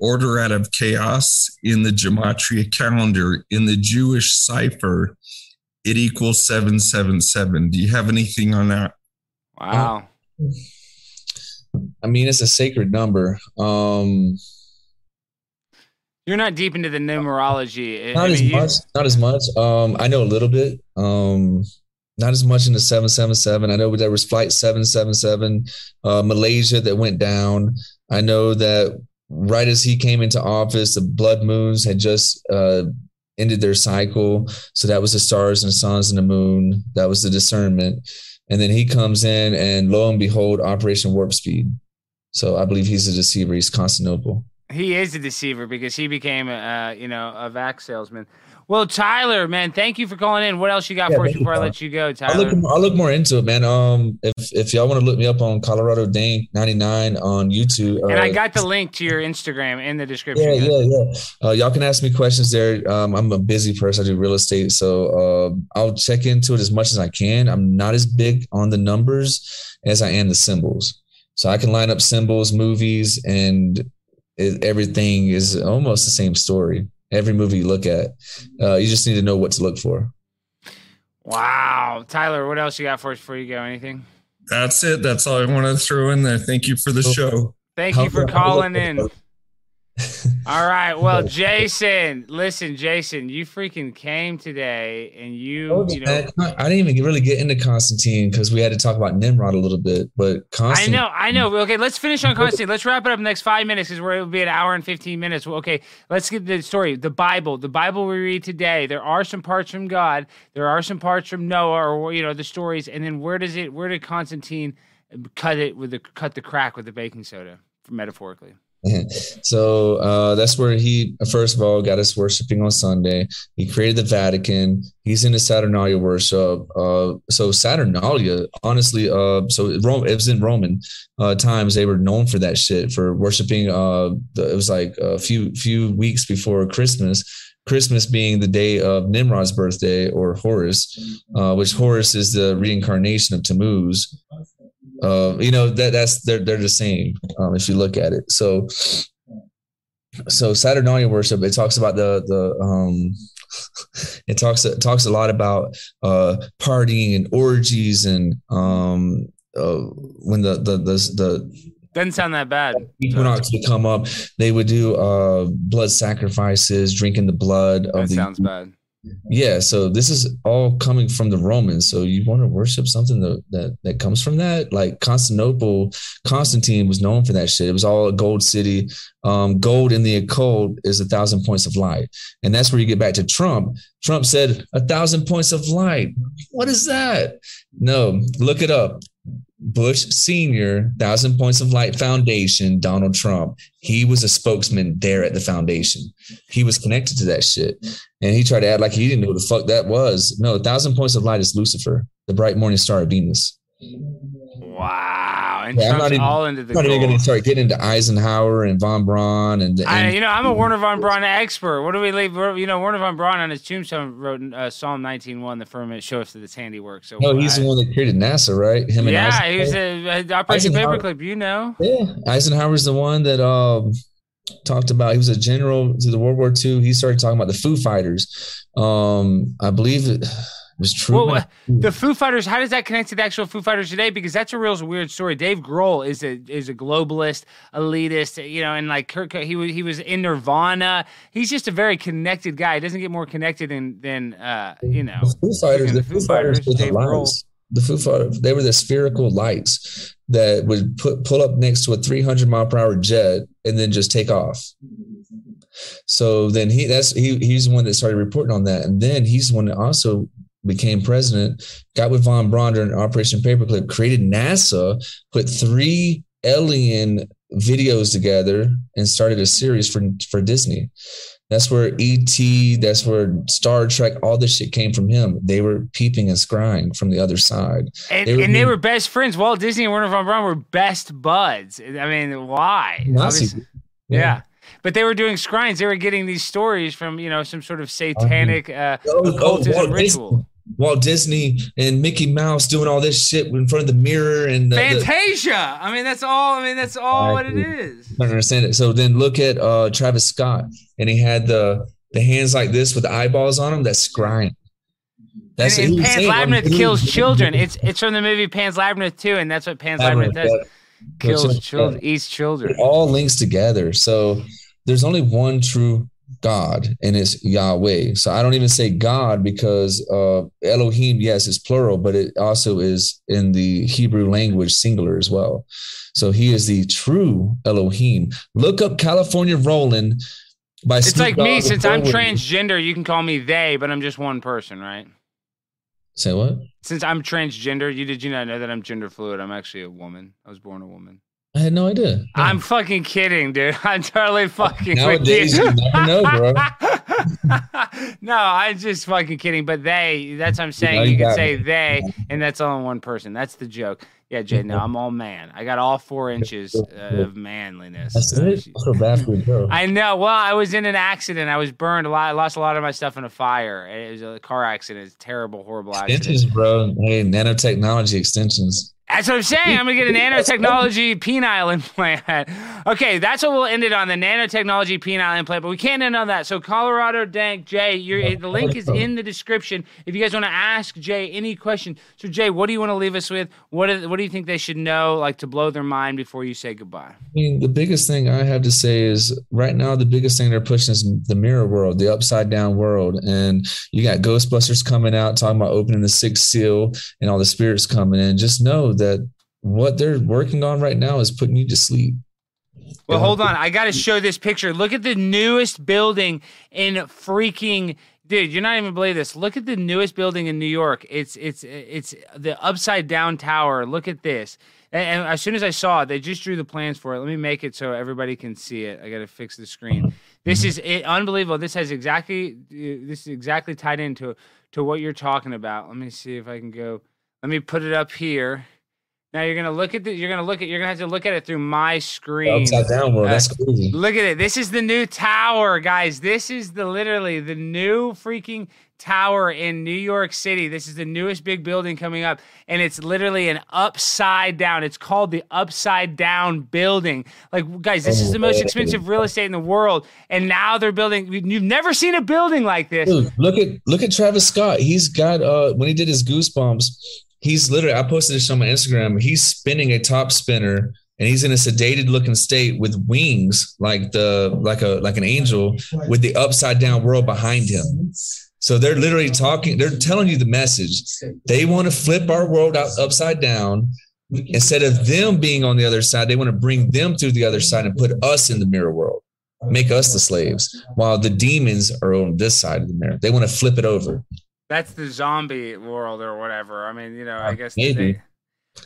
order out of chaos in the gematria calendar, in the Jewish cipher, it equals 777. Do you have anything on that? Wow. I mean, it's a sacred number. You're not deep into the numerology. Not as much. I know a little bit. Not as much in the 777. I know there was flight 777, Malaysia that went down. I know that right as he came into office, the blood moons had just ended their cycle. So that was the stars and the suns and the moon. That was the discernment. And then he comes in and lo and behold, Operation Warp Speed. So I believe he's a deceiver. He's Constantinople. He is a deceiver because he became a vax salesman. Well, Tyler, man, thank you for calling in. What else you got for us before I let you go, Tyler? I'll look more into it, man. If y'all want to look me up on Colorado Dank 99 on YouTube. And I got the link to your Instagram in the description. Yeah. Y'all can ask me questions there. I'm a busy person. I do real estate. So I'll check into it as much as I can. I'm not as big on the numbers as I am the symbols. So I can line up symbols, movies, and everything is almost the same story. Every movie you look at, you just need to know what to look for. Wow. Tyler, what else you got for us before you go? Anything? That's it. That's all I want to throw in there. Thank you for the show. Thank you for calling in. All right. Well, Jason, listen, Jason, you freaking came today and I didn't even really get into Constantine because we had to talk about Nimrod a little bit, but Constantine. I know. Okay. Let's finish on Constantine. Let's wrap it up in the next 5 minutes because it will be an hour and 15 minutes. Okay. Let's get the story. The Bible we read today, there are some parts from God. There are some parts from Noah or, the stories. And then where did Constantine cut the crack with the baking soda metaphorically? So that's where he, first of all, got us worshiping on Sunday. He created the Vatican. He's into Saturnalia worship. So Saturnalia, honestly, it was in Roman times. They were known for that shit, for worshiping. It was like a few weeks before Christmas. Christmas being the day of Nimrod's birthday, or Horus, which Horus is the reincarnation of Tammuz. They're the same if you look at it. So Saturnalia worship, it talks about it talks a lot about partying and orgies and when the doesn't sound that bad. Equinox would come up, they would do blood sacrifices, drinking the blood. Sounds bad. Yeah, so this is all coming from the Romans. So you want to worship something that comes from that? Like Constantine was known for that shit. It was all a gold city. Gold in the occult is 1,000 points of light. And that's where you get back to Trump. Trump said 1,000 points of light. What is that? No, look it up. Bush Sr., 1,000 Points of Light Foundation, Donald Trump. He was a spokesman there at the foundation. He was connected to that shit. And he tried to act like he didn't know what the fuck that was. No, 1,000 Points of Light is Lucifer, the bright morning star of Venus. Wow. And yeah, I'm not even going to get into Eisenhower and von Braun. I'm a Wernher von Braun expert. What do we leave? You know, Wernher von Braun on his tombstone wrote Psalm 19:1, the firmament showeth his handiwork. So he's the one that created NASA, right? Him and Eisenhower. He was Operation Paperclip. You know, Eisenhower's the one that talked about. He was a general through the World War II. He started talking about the Foo Fighters. I believe it was true. Well, the Foo Fighters, how does that connect to the actual Foo Fighters today? Because that's a real weird story. Dave Grohl is a globalist, elitist, you know, and like Kurt, he was in Nirvana. He's just a very connected guy. He doesn't get more connected than you know. The Foo Fighters, they were the spherical lights that would pull up next to a 300-mile-per-hour jet and then just take off. So then he's the one that started reporting on that, and then he's the one that also became president, got with von Braun during Operation Paperclip, created NASA, put 3 alien videos together, and started a series for Disney. That's where E.T., that's where Star Trek, all this shit came from him. They were peeping and scrying from the other side. They were best friends. Walt Disney and Wernher von Braun were best buds. I mean, why? Nazi. Yeah. But they were doing scryings. They were getting these stories from, you know, some sort of satanic occultism ritual. Walt Disney and Mickey Mouse doing all this shit in front of the mirror and Fantasia. That's all what it is. I don't understand it. So then look at Travis Scott, and he had the hands like this with the eyeballs on them. That's scrying. That's and what Pan's Labyrinth kills children. It's from the movie Pan's Labyrinth 2, and that's what Pan's Labyrinth does. Kills children, eats children. It all links together. So there's only one true God, and it's Yahweh. So I don't even say God because Elohim, yes, is plural, but it also is in the Hebrew language singular as well. So he is the true Elohim. Look up California Rollin' by Snoop Dogg. It's like me, since I'm transgender, you can call me they, but I'm just one person, right? Say what? Since I'm transgender, did you not know that I'm gender fluid? I'm actually a woman. I was born a woman. I had no idea. Yeah. I'm fucking kidding, dude. I'm totally fucking nowadays with you. You never know, bro. No, I'm just fucking kidding. But they—that's what I'm saying. No, you can say me. They, and that's all in one person. That's the joke. Yeah, Jay. No, I'm all man. I got all 4 inches of manliness. That's it. So baffling, bro. I know. Well, I was in an accident. I was burned a lot. I lost a lot of my stuff in a fire. It was a car accident. It's terrible, horrible accident. Extensions, bro. Hey, nanotechnology extensions. That's what I'm saying. I'm going to get a nanotechnology penile implant. Okay, that's what we'll end it on, the nanotechnology penile implant, but we can't end on that. So Colorado Dank, Jay, the link is in the description if you guys want to ask Jay any question. So, Jay, what do you want to leave us with? What do you think they should know, like, to blow their mind before you say goodbye? I mean, the biggest thing I have to say is right now the biggest thing they're pushing is the mirror world, the upside-down world, and you got Ghostbusters coming out talking about opening the 6th seal and all the spirits coming in. Just know that what they're working on right now is putting you to sleep. Well, hold on. I got to show this picture. Look at the newest building in freaking dude. You're not even believe this. Look at the newest building in New York. It's the upside down tower. Look at this. And as soon as I saw it, they just drew the plans for it. Let me make it so everybody can see it. I got to fix the screen. This is unbelievable. This is exactly tied into what you're talking about. Let me see if I can go. Let me put it up here. Now you're gonna look at the. You're gonna have to look at it through my screen. Upside down world. That's crazy. Look at it. This is the new tower, guys. This is literally the new freaking tower in New York City. This is the newest big building coming up, and it's literally an upside down. It's called the Upside Down Building. Like, guys, this is the most expensive real estate in the world, and now they're building. You've never seen a building like this. Dude, look at Travis Scott. He's got when he did his Goosebumps. He's literally, I posted this on my Instagram. He's spinning a top spinner, and he's in a sedated looking state with wings like an angel with the upside down world behind him. So they're literally talking. They're telling you the message. They want to flip our world upside down. Instead of them being on the other side, they want to bring them through the other side and put us in the mirror world, make us the slaves, while the demons are on this side of the mirror. They want to flip it over. That's the zombie world or whatever. I mean, you know, I guess maybe.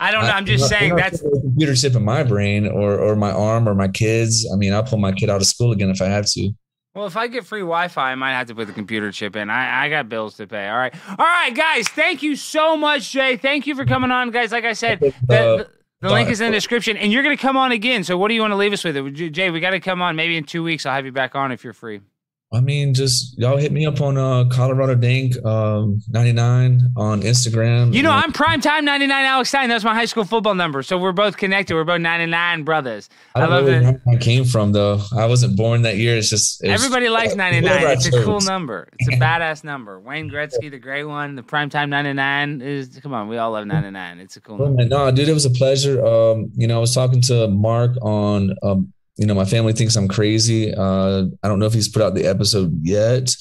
I don't know. I'm just saying that's a computer chip in my brain or my arm or my kids. I mean, I'll pull my kid out of school again if I have to. Well, if I get free Wi-Fi, I might have to put the computer chip in. I got bills to pay. All right. Guys. Thank you so much, Jay. Thank you for coming on, guys. Like I said, The link is in the description, and you're going to come on again. So what do you want to leave us with? Jay, we got to come on maybe in 2 weeks. I'll have you back on if you're free. I mean, just y'all hit me up on Colorado Dank 99 on Instagram. You know, I'm primetime 99 Alex Stein. That's my high school football number. So we're both connected. We're both 99 brothers. I love really that. I came from though. I wasn't born that year. It's just everybody likes 99. It's a cool number. It's a badass number. Wayne Gretzky, the great one. The primetime 99 is. Come on, we all love 99. It's a cool number. No, dude, it was a pleasure. You know, I was talking to Mark on. You know, my family thinks I'm crazy. I don't know if he's put out the episode yet,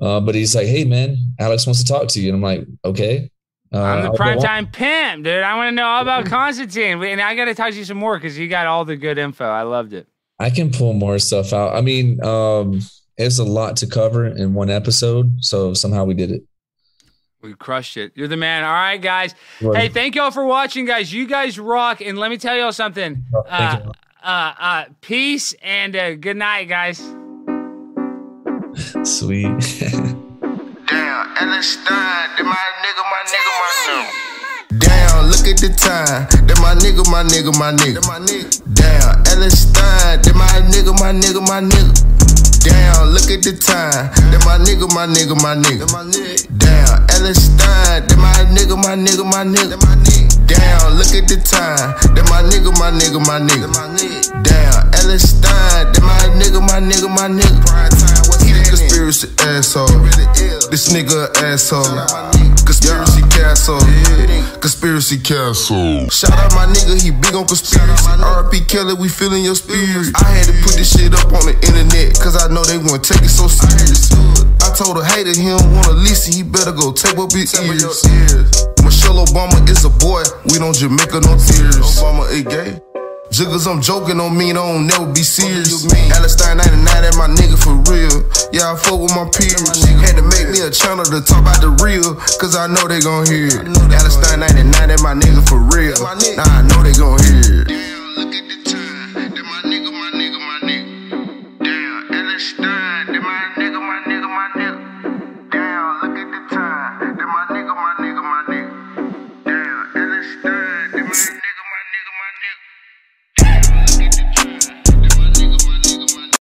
but he's like, hey, man, Alex wants to talk to you. And I'm like, okay. I'm the primetime pimp, dude. I want to know all about Constantine. And I got to talk to you some more because you got all the good info. I loved it. I can pull more stuff out. I mean, it's a lot to cover in one episode. So somehow we did it. We crushed it. You're the man. All right, guys. Right. Hey, thank y'all for watching, guys. You guys rock. And let me tell y'all something. Oh, thank you. Peace and good night, guys. Sweet. Damn, Alex Stein, that my nigga. Damn, look at the time. That my nigga. Damn, Alex Stein, that my nigga. Damn, look at the time. That my nigga. Damn, Alex Stein, that my nigga. Damn, look at the time. That my nigga. Damn, Alex Stein. That my nigga. He the conspiracy asshole. This nigga asshole. Conspiracy castle. Conspiracy castle. Shout out my nigga, he big on conspiracy. R.P. Kelly, we feeling your spirit. I had to put this shit up on the internet, cause I know they wouldn't take it so serious. I told a hater he don't wanna listen, he better go take up his ears. Michelle Obama is a boy, we don't Jamaica no tears. Obama ain't gay. Jiggers, I'm joking, don't mean I don't never be serious. Alistair 99, that my nigga for real. Yeah, I fuck with my peers. Had to make me a channel to talk about the real, cause I know they gon' hear it. Alistair 99, that my nigga for real. Nah, I know they gon' hear it. Damn, look at the time. That my nigga. Damn, Alistair, that my nigga. Damn, look at the time. That my nigga. Damn, Alistair, that my nigga. Look at the time.